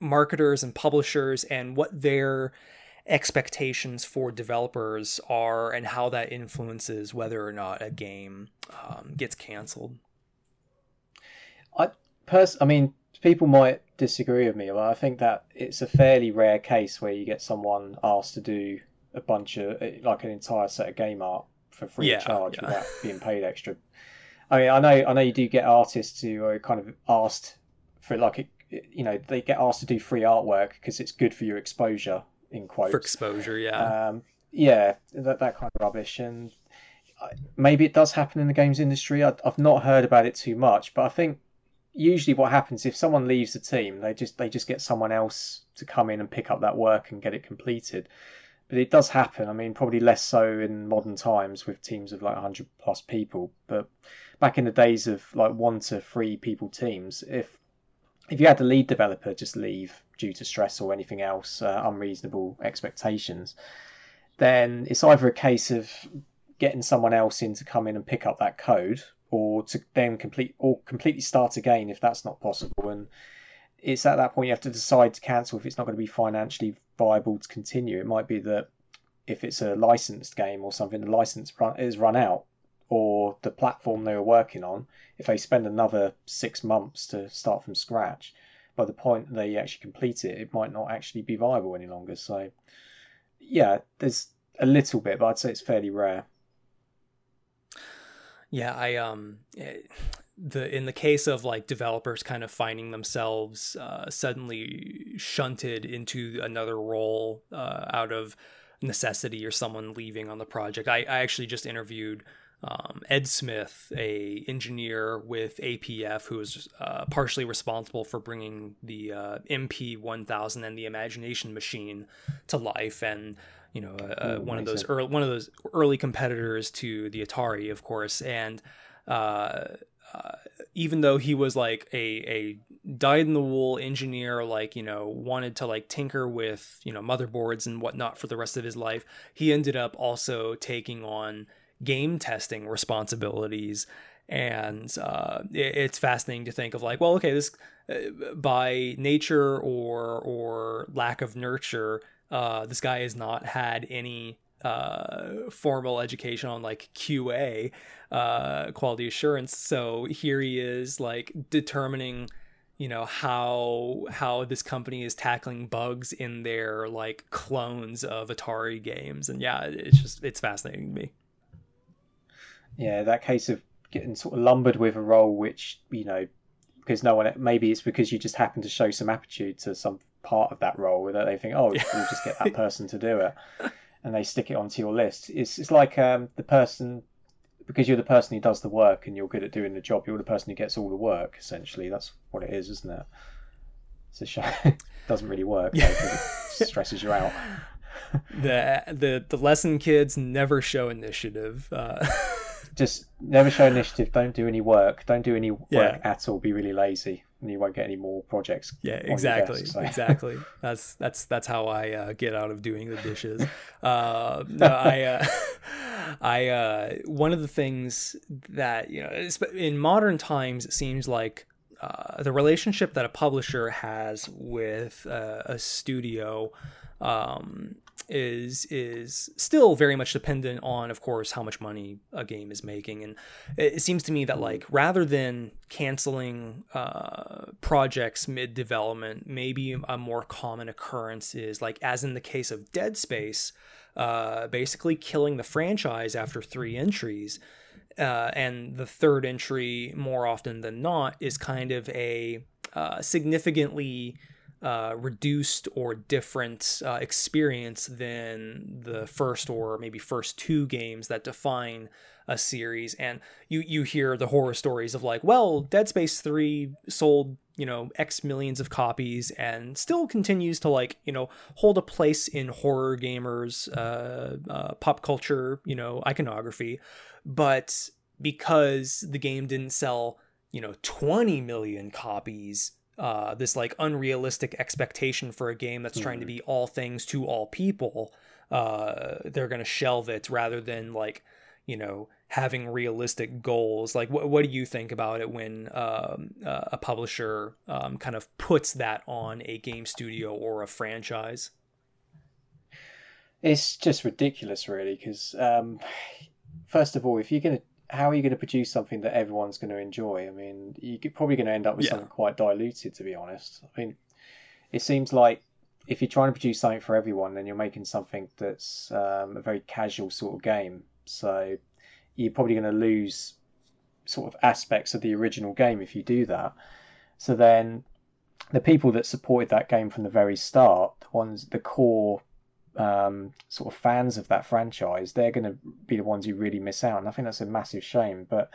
marketers and publishers and what their expectations for developers are, and how that influences whether or not a game gets canceled? I mean, people might disagree with me, but I think that it's a fairly rare case where you get someone asked to do a bunch of like an entire set of game art for free of charge without being paid extra. I mean, I know you do get artists who are kind of asked for they get asked to do free artwork because it's good for your exposure, in quotes. For exposure, yeah. That kind of rubbish. And maybe it does happen in the games industry. I've not heard about it too much, but I think usually what happens if someone leaves the team, they just get someone else to come in and pick up that work and get it completed. But it does happen. I mean, probably less so in modern times with teams of like 100 plus people. But back in the days of like 1 to 3 people teams, if you had the lead developer just leave due to stress or anything else, unreasonable expectations, then it's either a case of getting someone else in to come in and pick up that code, or to then completely start again if that's not possible. And it's at that point you have to decide to cancel if it's not going to be financially viable to continue. It might be that if it's a licensed game or something, the license is run out, or the platform they were working on, if they spend another 6 months to start from scratch, by the point they actually complete it, it might not actually be viable any longer. So yeah, there's a little bit, but I'd say it's fairly rare. Yeah, In the case of like developers kind of finding themselves suddenly shunted into another role out of necessity or someone leaving on the project, I actually just interviewed Ed Smith, a engineer with APF, who was partially responsible for bringing the MP1000 and the Imagination Machine to life, and you know, one of those early competitors to the Atari, of course, and. Even though he was like a dyed-in-the-wool engineer, like, you know, wanted to like tinker with, you know, motherboards and whatnot for the rest of his life, he ended up also taking on game testing responsibilities. And it's fascinating to think of like, well, okay, this by nature or lack of nurture, this guy has not had any formal education on like QA, quality assurance. So here he is like determining, you know, how this company is tackling bugs in their like clones of Atari games. And yeah, it's fascinating to me. Yeah, that case of getting sort of lumbered with a role which, you know, because no one, maybe it's because you just happen to show some aptitude to some part of that role that they think, oh, we'll just get that person to do it. And they stick it onto your list. It's like the person, because you're the person who does the work and you're good at doing the job, you're the person who gets all the work, essentially. That's what it is, isn't it? It's a shame. It doesn't really work, though, because it stresses you out. The lesson, kids, never show initiative. Just never show initiative. Don't do any work. Don't do any work at all. Be really lazy. and you won't get any more projects. Yeah, exactly. Desk, so. Exactly. That's how I get out of doing the dishes. One of the things that, you know, in modern times, it seems like the relationship that a publisher has with a studio is still very much dependent on, of course, how much money a game is making. And it seems to me that, like, rather than canceling projects mid-development, maybe a more common occurrence is, like, as in the case of Dead Space, basically killing the franchise after 3 entries. And the 3rd entry, more often than not, is kind of a significantly reduced or different experience than the first or maybe first 2 games that define a series. And you hear the horror stories of, like, well, Dead Space 3 sold, you know, X millions of copies and still continues to, like, you know, hold a place in horror gamers' pop culture, you know, iconography. But because the game didn't sell, you know, 20 million copies, this, like, unrealistic expectation for a game that's trying to be all things to all people, they're going to shelve it rather than, like, you know, having realistic goals. Like, what do you think about it when a publisher kind of puts that on a game studio or a franchise? It's just ridiculous, really, because first of all, if you're going to, how are you going to produce something that everyone's going to enjoy? I mean, you're probably going to end up with something quite diluted, to be honest. I mean, it seems like if you're trying to produce something for everyone, then you're making something that's a very casual sort of game. So you're probably going to lose sort of aspects of the original game if you do that. So then the people that supported that game from the very start, the ones, the core sort of fans of that franchise, they're going to be the ones who really miss out, and I think that's a massive shame. But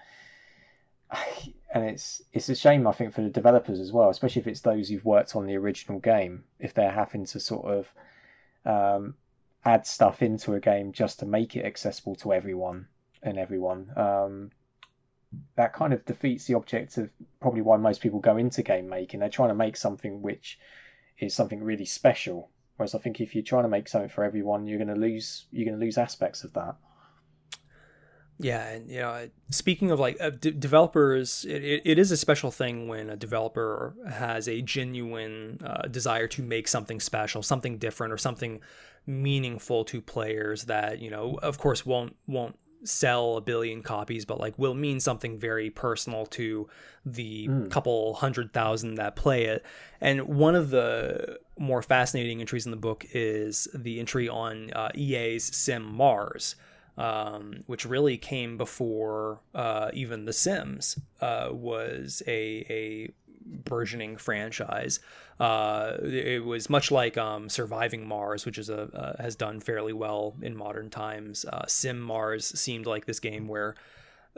and it's a shame, I think, for the developers as well, especially if it's those who've worked on the original game, if they're having to sort of add stuff into a game just to make it accessible to everyone. That kind of defeats the object of probably why most people go into game making. They're trying to make something which is something really special. Whereas I think if you're trying to make something for everyone, you're going to lose aspects of that. Yeah, and, you know, speaking of, like, developers, it is a special thing when a developer has a genuine desire to make something special, something different, or something meaningful to players that, you know, of course won't sell a billion copies, but, like, will mean something very personal to the couple 100,000 that play it. And one of the more fascinating entries in the book is the entry on EA's Sim Mars, which really came before even The Sims was a burgeoning franchise. It was much like Surviving Mars, which is has done fairly well in modern times. Sim Mars seemed like this game where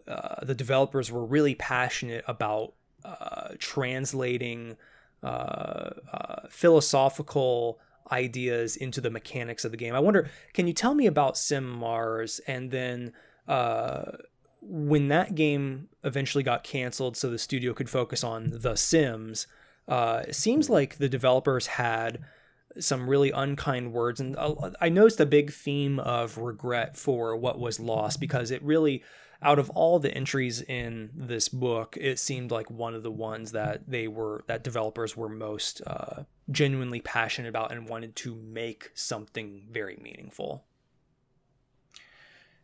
the developers were really passionate about translating philosophical ideas into the mechanics of the game. I wonder, can you tell me about Sim Mars? And then when that game eventually got canceled so the studio could focus on The Sims, it seems like the developers had some really unkind words. And I noticed a big theme of regret for what was lost, because it really, out of all the entries in this book, it seemed like one of the ones that developers were most genuinely passionate about and wanted to make something very meaningful.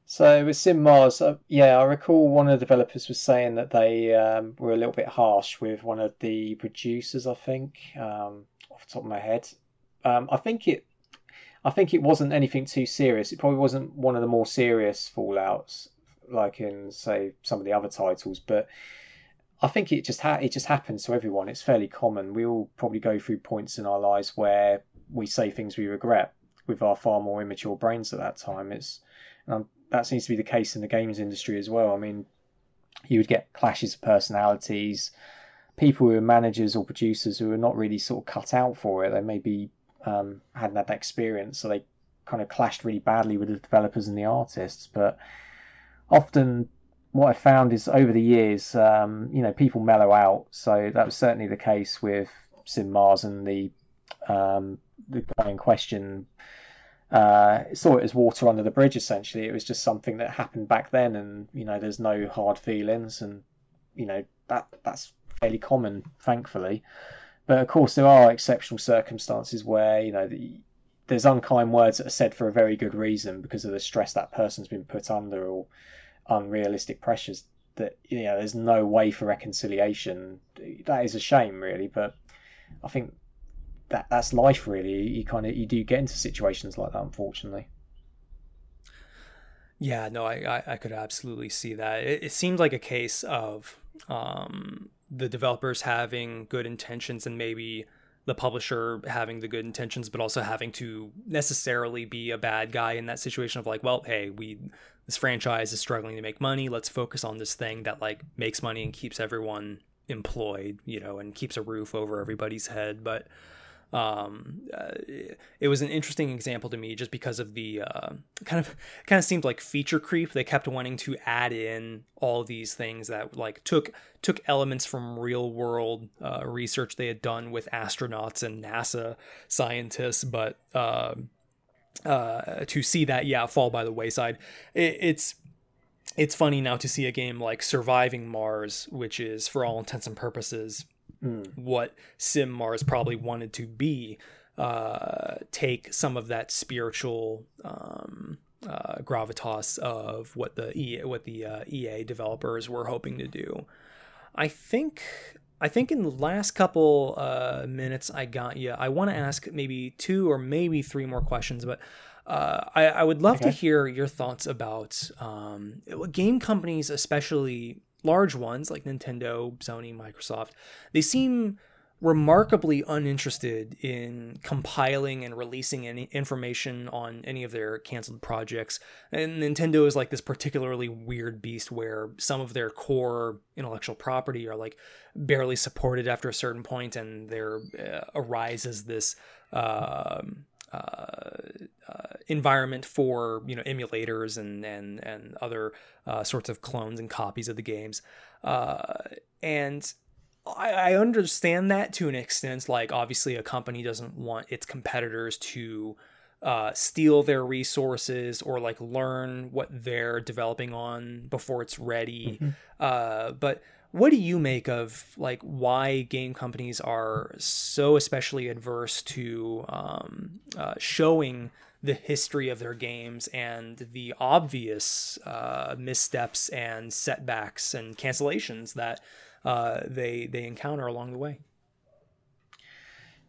So with Sim Mars, I recall one of the developers was saying that they were a little bit harsh with one of the producers, I think, off the top of my head. I think it wasn't anything too serious. It probably wasn't one of the more serious fallouts, like in, say, some of the other titles, but I think it just happens to everyone. It's fairly common. We all probably go through points in our lives where we say things we regret with our far more immature brains at that time. That seems to be the case in the games industry as well. I mean, you would get clashes of personalities, people who are managers or producers who are not really sort of cut out for it. They maybe hadn't had that experience, so they kind of clashed really badly with the developers and the artists. But often what I found is over the years, you know, people mellow out. So that was certainly the case with Sim Mars and the play in question. Saw it as water under the bridge, essentially. It was just something that happened back then, and, you know, there's no hard feelings, and, you know, that's fairly common, thankfully. But of course, there are exceptional circumstances where, you know, there's unkind words that are said for a very good reason because of the stress that person's been put under, or unrealistic pressures that, you know, there's no way for reconciliation. That is a shame, really, but I think that's life, really. You do get into situations like that, unfortunately. Yeah, no, I could absolutely see that. It seemed like a case of the developers having good intentions, and maybe the publisher having the good intentions, but also having to necessarily be a bad guy in that situation of like, well, hey, this franchise is struggling to make money. Let's focus on this thing that like makes money and keeps everyone employed, you know, and keeps a roof over everybody's head. But it was an interesting example to me just because of the kind of seemed like feature creep. They kept wanting to add in all these things that like took elements from real world research they had done with astronauts and NASA scientists, but to see that fall by the wayside. It's funny now to see a game like Surviving Mars, which is for all intents and purposes what Sim Mars probably wanted to be, take some of that spiritual gravitas of what the EA developers were hoping to do. I think in the last couple minutes I got you, I want to ask maybe two or maybe three more questions, but I would love to hear your thoughts about game companies, especially large ones like Nintendo, Sony, Microsoft. They seem remarkably uninterested in compiling and releasing any information on any of their canceled projects. And Nintendo is like this particularly weird beast where some of their core intellectual property are like barely supported after a certain point, and there arises this environment for, you know, emulators and other sorts of clones and copies of the games, and I understand that to an extent. Like, obviously a company doesn't want its competitors to steal their resources or like learn what they're developing on before it's ready. But what do you make of like why game companies are so especially adverse to showing the history of their games and the obvious missteps and setbacks and cancellations that they encounter along the way?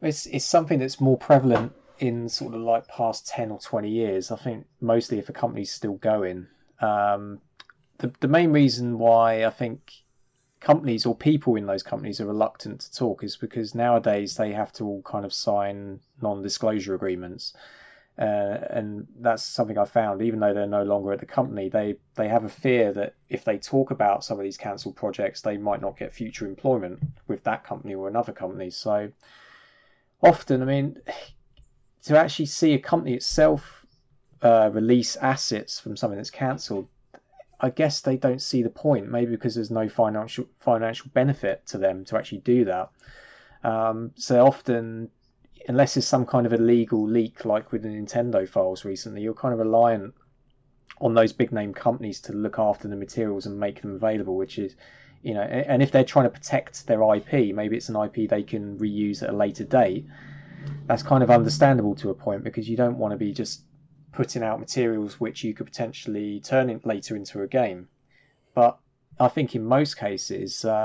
It's something that's more prevalent in sort of like past 10 or 20 years, I think, mostly if a company's still going. The main reason why I think companies or people in those companies are reluctant to talk is because nowadays they have to all kind of sign non-disclosure agreements, and that's something I found. Even though they're no longer at the company, they have a fear that if they talk about some of these cancelled projects, they might not get future employment with that company or another company. So often, I mean, to actually see a company itself release assets from something that's cancelled, I guess they don't see the point, maybe because there's no financial benefit to them to actually do that. So often, unless there's some kind of illegal leak, like with the Nintendo files recently, you're kind of reliant on those big name companies to look after the materials and make them available, which is, you know, and if they're trying to protect their IP, maybe it's an IP they can reuse at a later date. That's kind of understandable to a point, because you don't want to be just putting out materials which you could potentially turn it later into a game. But I think in most cases, a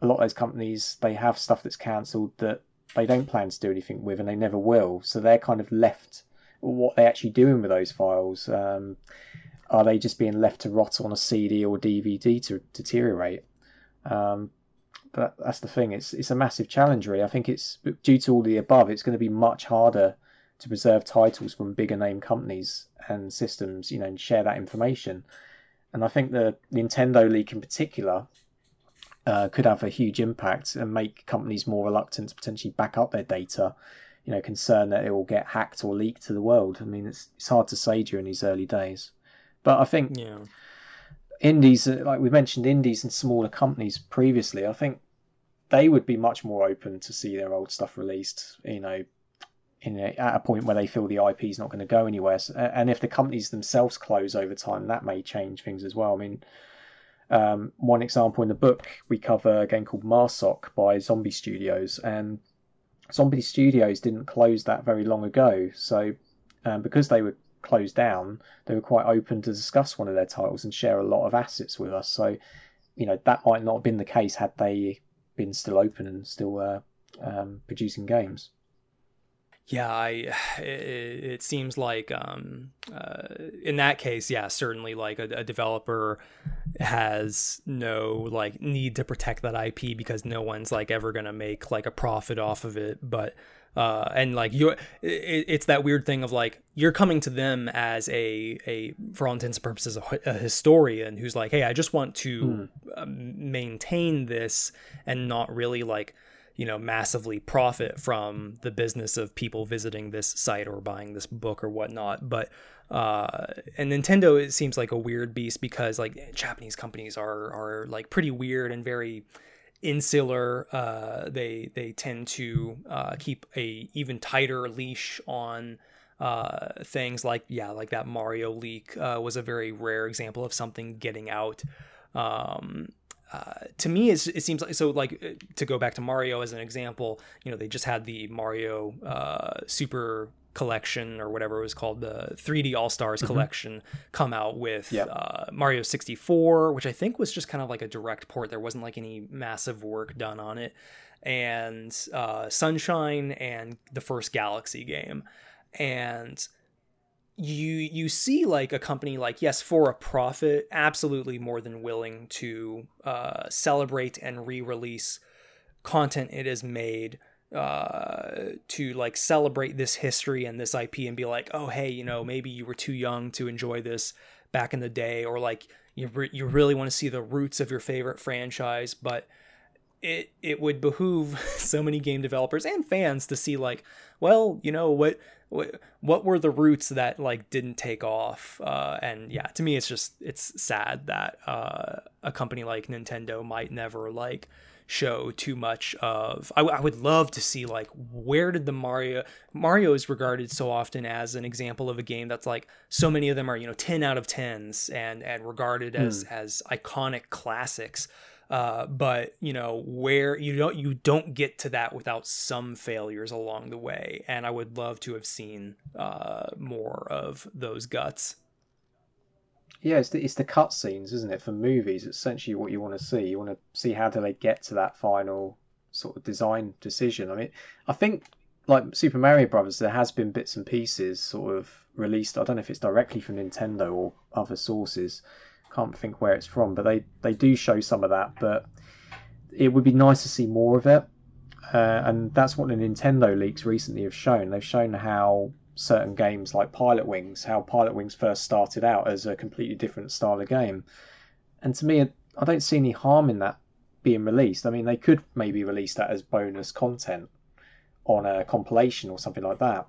lot of those companies, they have stuff that's cancelled that they don't plan to do anything with, and they never will. So they're kind of left, what they're actually doing with those files. Are they just being left to rot on a CD or DVD to deteriorate? But that's the thing. It's a massive challenge, really. I think it's due to all the above, it's going to be much harder to preserve titles from bigger name companies and systems, you know, and share that information. And I think the Nintendo leak in particular could have a huge impact and make companies more reluctant to potentially back up their data, you know, concerned that it will get hacked or leaked to the world. I mean, it's hard to say during these early days, but I think indies, like we mentioned, indies and smaller companies previously, I think they would be much more open to see their old stuff released, you know, at a point where they feel the IP is not going to go anywhere. So, and if the companies themselves close over time, that may change things as well. I mean, one example in the book, we cover a game called Marsoc by Zombie Studios, and Zombie Studios didn't close that very long ago. So because they were closed down, they were quite open to discuss one of their titles and share a lot of assets with us. So, you know, that might not have been the case had they been still open and still producing games. Yeah, it seems like in that case, yeah, certainly like a developer has no like need to protect that IP because no one's like ever going to make like a profit off of it. But and like it's that weird thing of like you're coming to them as a for all intents and purposes a historian who's like, hey, I just want to maintain this and not really like, you know, massively profit from the business of people visiting this site or buying this book or whatnot. But and Nintendo, it seems like a weird beast because like Japanese companies are like pretty weird and very insular. They tend to keep a even tighter leash on things like, yeah, like that Mario leak was a very rare example of something getting out. To me, it seems like, so like to go back to Mario as an example, you know, they just had the Mario Super Collection or whatever it was called, the 3D All-Stars Collection come out with Mario 64, which I think was just kind of like a direct port. There wasn't like any massive work done on it, and Sunshine and the first Galaxy game. And you see like a company like, yes, for a profit, absolutely more than willing to celebrate and re-release content it has made to like celebrate this history and this IP and be like, oh, hey, you know, maybe you were too young to enjoy this back in the day, or like you really want to see the roots of your favorite franchise. But it would behoove so many game developers and fans to see like, well, you know, what were the roots that like didn't take off? And yeah, to me, it's sad that a company like Nintendo might never like show too much of. I would love to see like, where did the Mario is regarded so often as an example of a game that's like, so many of them are, you know, 10 out of 10s and regarded as iconic classics. But you know, where you don't get to that without some failures along the way, and I would love to have seen more of those guts. Yeah, it's the cutscenes, isn't it, for movies? It's essentially what you want to see. You want to see how do they get to that final sort of design decision. I mean, I think like Super Mario Brothers, there has been bits and pieces sort of released. I don't know if it's directly from Nintendo or other sources. Can't think where it's from, but they do show some of that, but it would be nice to see more of it. And that's what the Nintendo leaks recently have shown. They've shown how certain games like Pilot Wings first started out as a completely different style of game. And to me, I don't see any harm in that being released. I mean, they could maybe release that as bonus content on a compilation or something like that.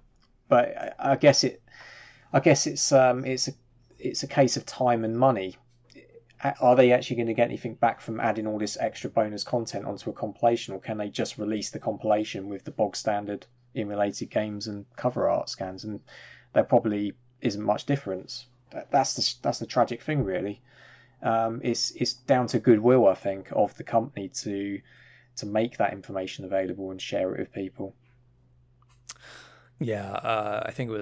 But I guess it's a case of time and money. Are they actually going to get anything back from adding all this extra bonus content onto a compilation, or can they just release the compilation with the bog standard emulated games and cover art scans, and there probably isn't much difference? That's the tragic thing, really. It's down to goodwill, I think, of the company to make that information available and share it with people. Yeah, I think it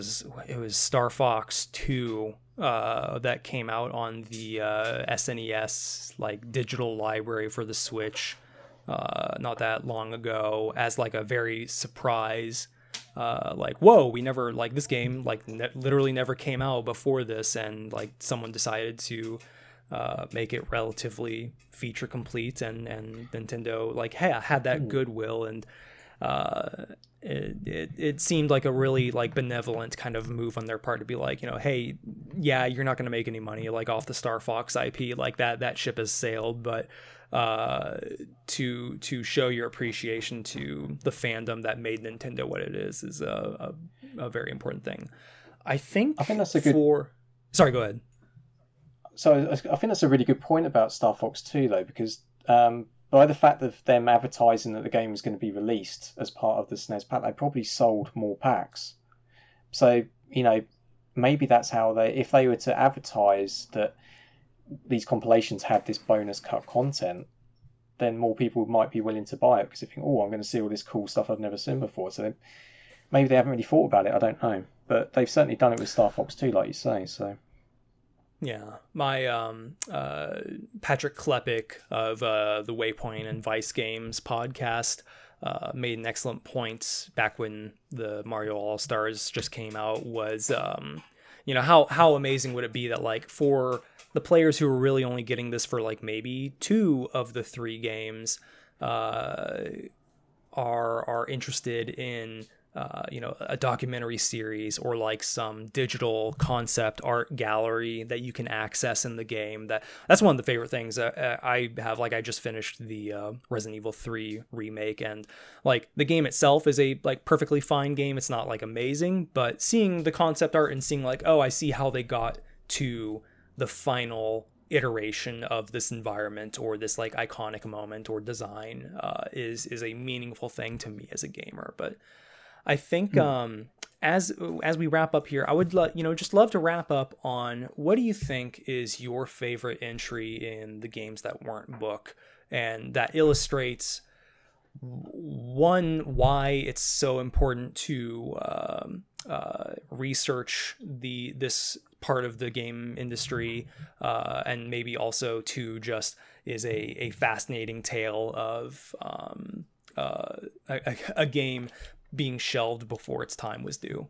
was Star Fox 2 that came out on the SNES like digital library for the Switch not that long ago as like a very surprise like, whoa, we never like this game like literally never came out before this, and like someone decided to make it relatively feature complete, and Nintendo like, hey, I had that goodwill, and it seemed like a really like benevolent kind of move on their part to be like, you know, hey, yeah, you're not going to make any money like off the Star Fox IP, like that ship has sailed, but to show your appreciation to the fandom that made Nintendo what it is a very important thing. I think that's a good... Sorry, go ahead. So I think that's a really good point about Star Fox 2, though, because by the fact of them advertising that the game was going to be released as part of the SNES pack, they probably sold more packs. So, you know, maybe that's how they, if they were to advertise that these compilations had this bonus cut content, then more people might be willing to buy it because they think, oh, I'm going to see all this cool stuff I've never seen before. So they, maybe they haven't really thought about it. I don't know. But they've certainly done it with Star Fox 2, like you say, so... Yeah, my Patrick Klepek of the Waypoint and Vice Games podcast made an excellent point back when the Mario All-Stars just came out was, you know, how amazing would it be that, like, for the players who were really only getting this for, like, maybe two of the three games are interested in... you know, a documentary series or like some digital concept art gallery that you can access in the game. That's one of the favorite things I have. Like, I just finished the Resident Evil 3 remake, and like the game itself is a like perfectly fine game. It's not like amazing, but seeing the concept art and seeing like, oh, I see how they got to the final iteration of this environment or this like iconic moment or design is a meaningful thing to me as a gamer. But I think as we wrap up here, I would love to wrap up on what do you think is your favorite entry in the Games That Weren't book, and that illustrates one why it's so important to research this part of the game industry, and maybe also to just is a fascinating tale of a game being shelved before its time was due.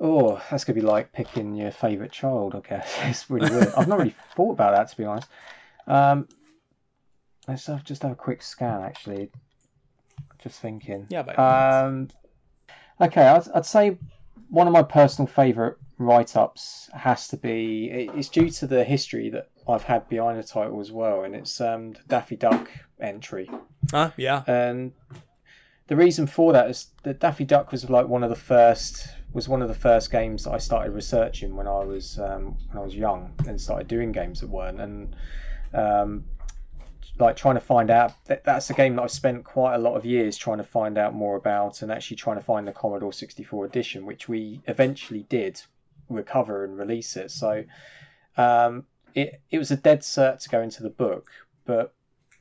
Oh, that's gonna be like picking your favorite child, I guess. It's really weird. I've not really thought about that, to be honest. Let's have a quick scan, actually. Just thinking. Yeah, but okay, I'd say one of my personal favorite write-ups has to be. It's due to the history that I've had behind the title as well, and it's the Daffy Duck entry. Yeah. And the reason for that is that Daffy Duck was like one of the first games that I started researching when I was young and started doing games that weren't, and like trying to find out that's a game that I've spent quite a lot of years trying to find out more about, and actually trying to find the Commodore 64 edition, which we eventually did recover and release it. So it was a dead cert to go into the book, but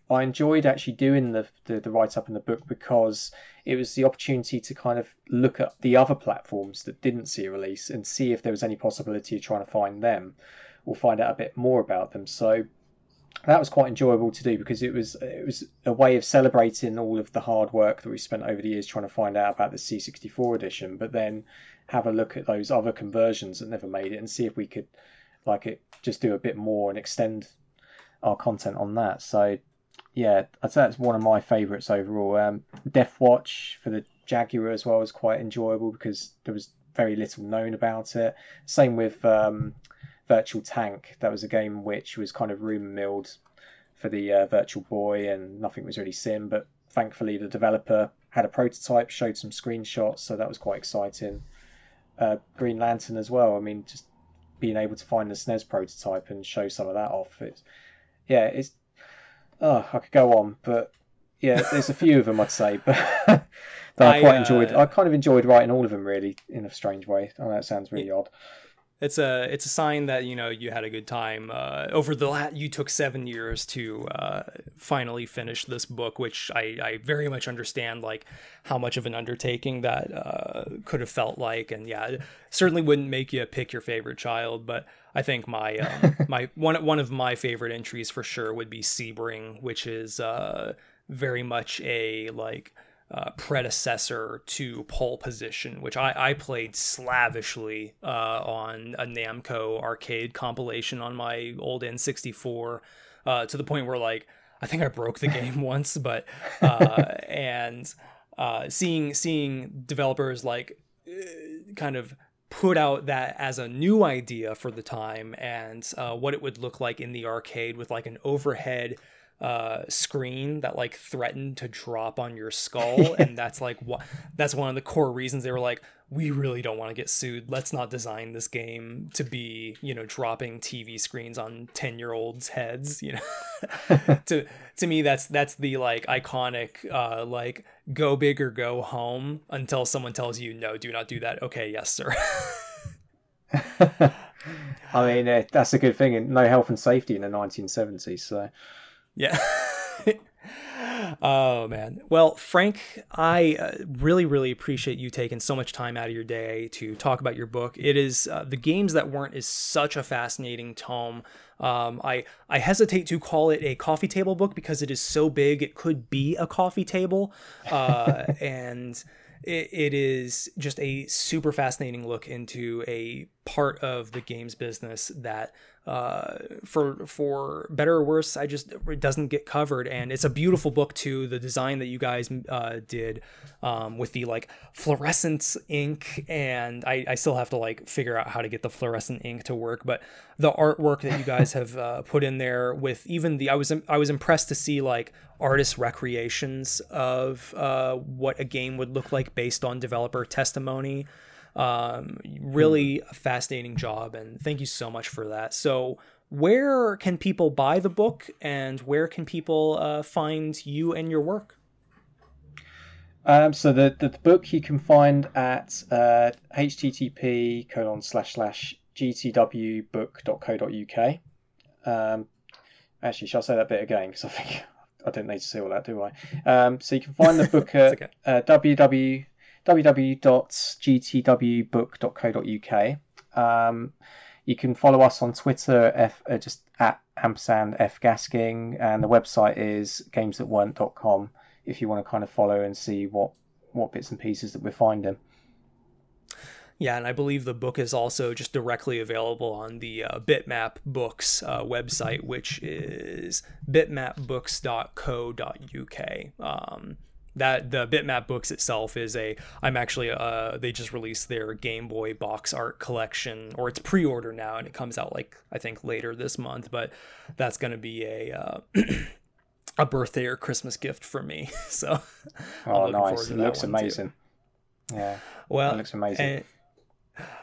I enjoyed actually doing the write-up in the book because it was the opportunity to kind of look at the other platforms that didn't see a release and see if there was any possibility of trying to find them or find out a bit more about them. So that was quite enjoyable to do because it was a way of celebrating all of the hard work that we spent over the years trying to find out about the C64 edition, but then have a look at those other conversions that never made it and see if we could just do a bit more and extend our content on that. So yeah, I'd say that's one of my favourites overall. Death Watch for the Jaguar as well was quite enjoyable because there was very little known about it. Same with Virtual Tank. That was a game which was kind of rumour milled for the Virtual Boy, and nothing was really seen. But thankfully, the developer had a prototype, showed some screenshots, so that was quite exciting. Green Lantern as well. I mean, just being able to find the SNES prototype and show some of that off. Oh, I could go on, but yeah, there's a few of them I'd say, but that I quite enjoyed. I kind of enjoyed writing all of them, really, in a strange way. I know that sounds really odd. It's a sign that, you know, you had a good time. You took 7 years to finally finish this book, which I very much understand, like how much of an undertaking that could have felt like, and yeah, it certainly wouldn't make you pick your favorite child, but I think my my one of my favorite entries for sure would be Sebring, which is very much a like predecessor to Pole Position, which I played slavishly on a Namco arcade compilation on my old N64, to the point where like I think I broke the game once, but seeing developers like kind of put out that as a new idea for the time, and what it would look like in the arcade with like an overhead screen that like threatened to drop on your skull. And that's like that's one of the core reasons they were like, we really don't want to get sued. Let's not design this game to be, you know, dropping TV screens on 10-year-olds' heads. You know, to me, that's the like iconic, like go big or go home until someone tells you, no, do not do that. Okay. Yes, sir. I mean, that's a good thing. And no health and safety in the 1970s. So yeah. Oh, man. Well, Frank, I really, really appreciate you taking so much time out of your day to talk about your book. It is The Games That Weren't is such a fascinating tome. I hesitate to call it a coffee table book because it is so big. It could be a coffee table. And it is just a super fascinating look into a part of the games business that for better or worse, it doesn't get covered. And it's a beautiful book too. The design that you guys did with the like fluorescent ink, and I still have to like figure out how to get the fluorescent ink to work, but the artwork that you guys have put in there with even the, I was impressed to see like artist recreations of what a game would look like based on developer testimony. Really a fascinating job, and thank you so much for that. So where can people buy the book, and where can people find you and your work? So the book you can find at http://gtwbook.co.uk. Actually, shall I say that bit again, because I think I don't need to say all that, do I? So you can find the book at okay. www.gtwbook.co.uk. You can follow us on Twitter, just at @amsandfgasking, and the website is gamesthatweren't.com if you want to kind of follow and see what bits and pieces that we're finding. Yeah, and I believe the book is also just directly available on the Bitmap Books website, which is bitmapbooks.co.uk. That the Bitmap Books itself is they just released their Game Boy box art collection, or it's pre-order now, and it comes out like I think later this month, but that's going to be a birthday or Christmas gift for me. So I'm looking forward to that. It looks amazing too. Yeah, well, it looks amazing.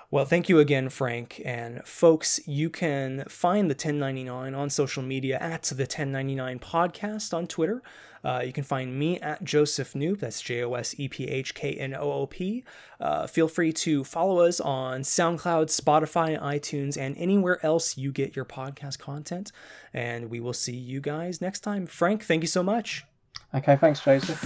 Well, thank you again, Frank. And folks, you can find the 1099 on social media at the 1099 podcast on Twitter. You can find me at Joseph Knoop. That's JOSEPHKNOOP. Feel free to follow us on SoundCloud, Spotify, iTunes, and anywhere else you get your podcast content. And we will see you guys next time. Frank, thank you so much. Okay, thanks, Joseph.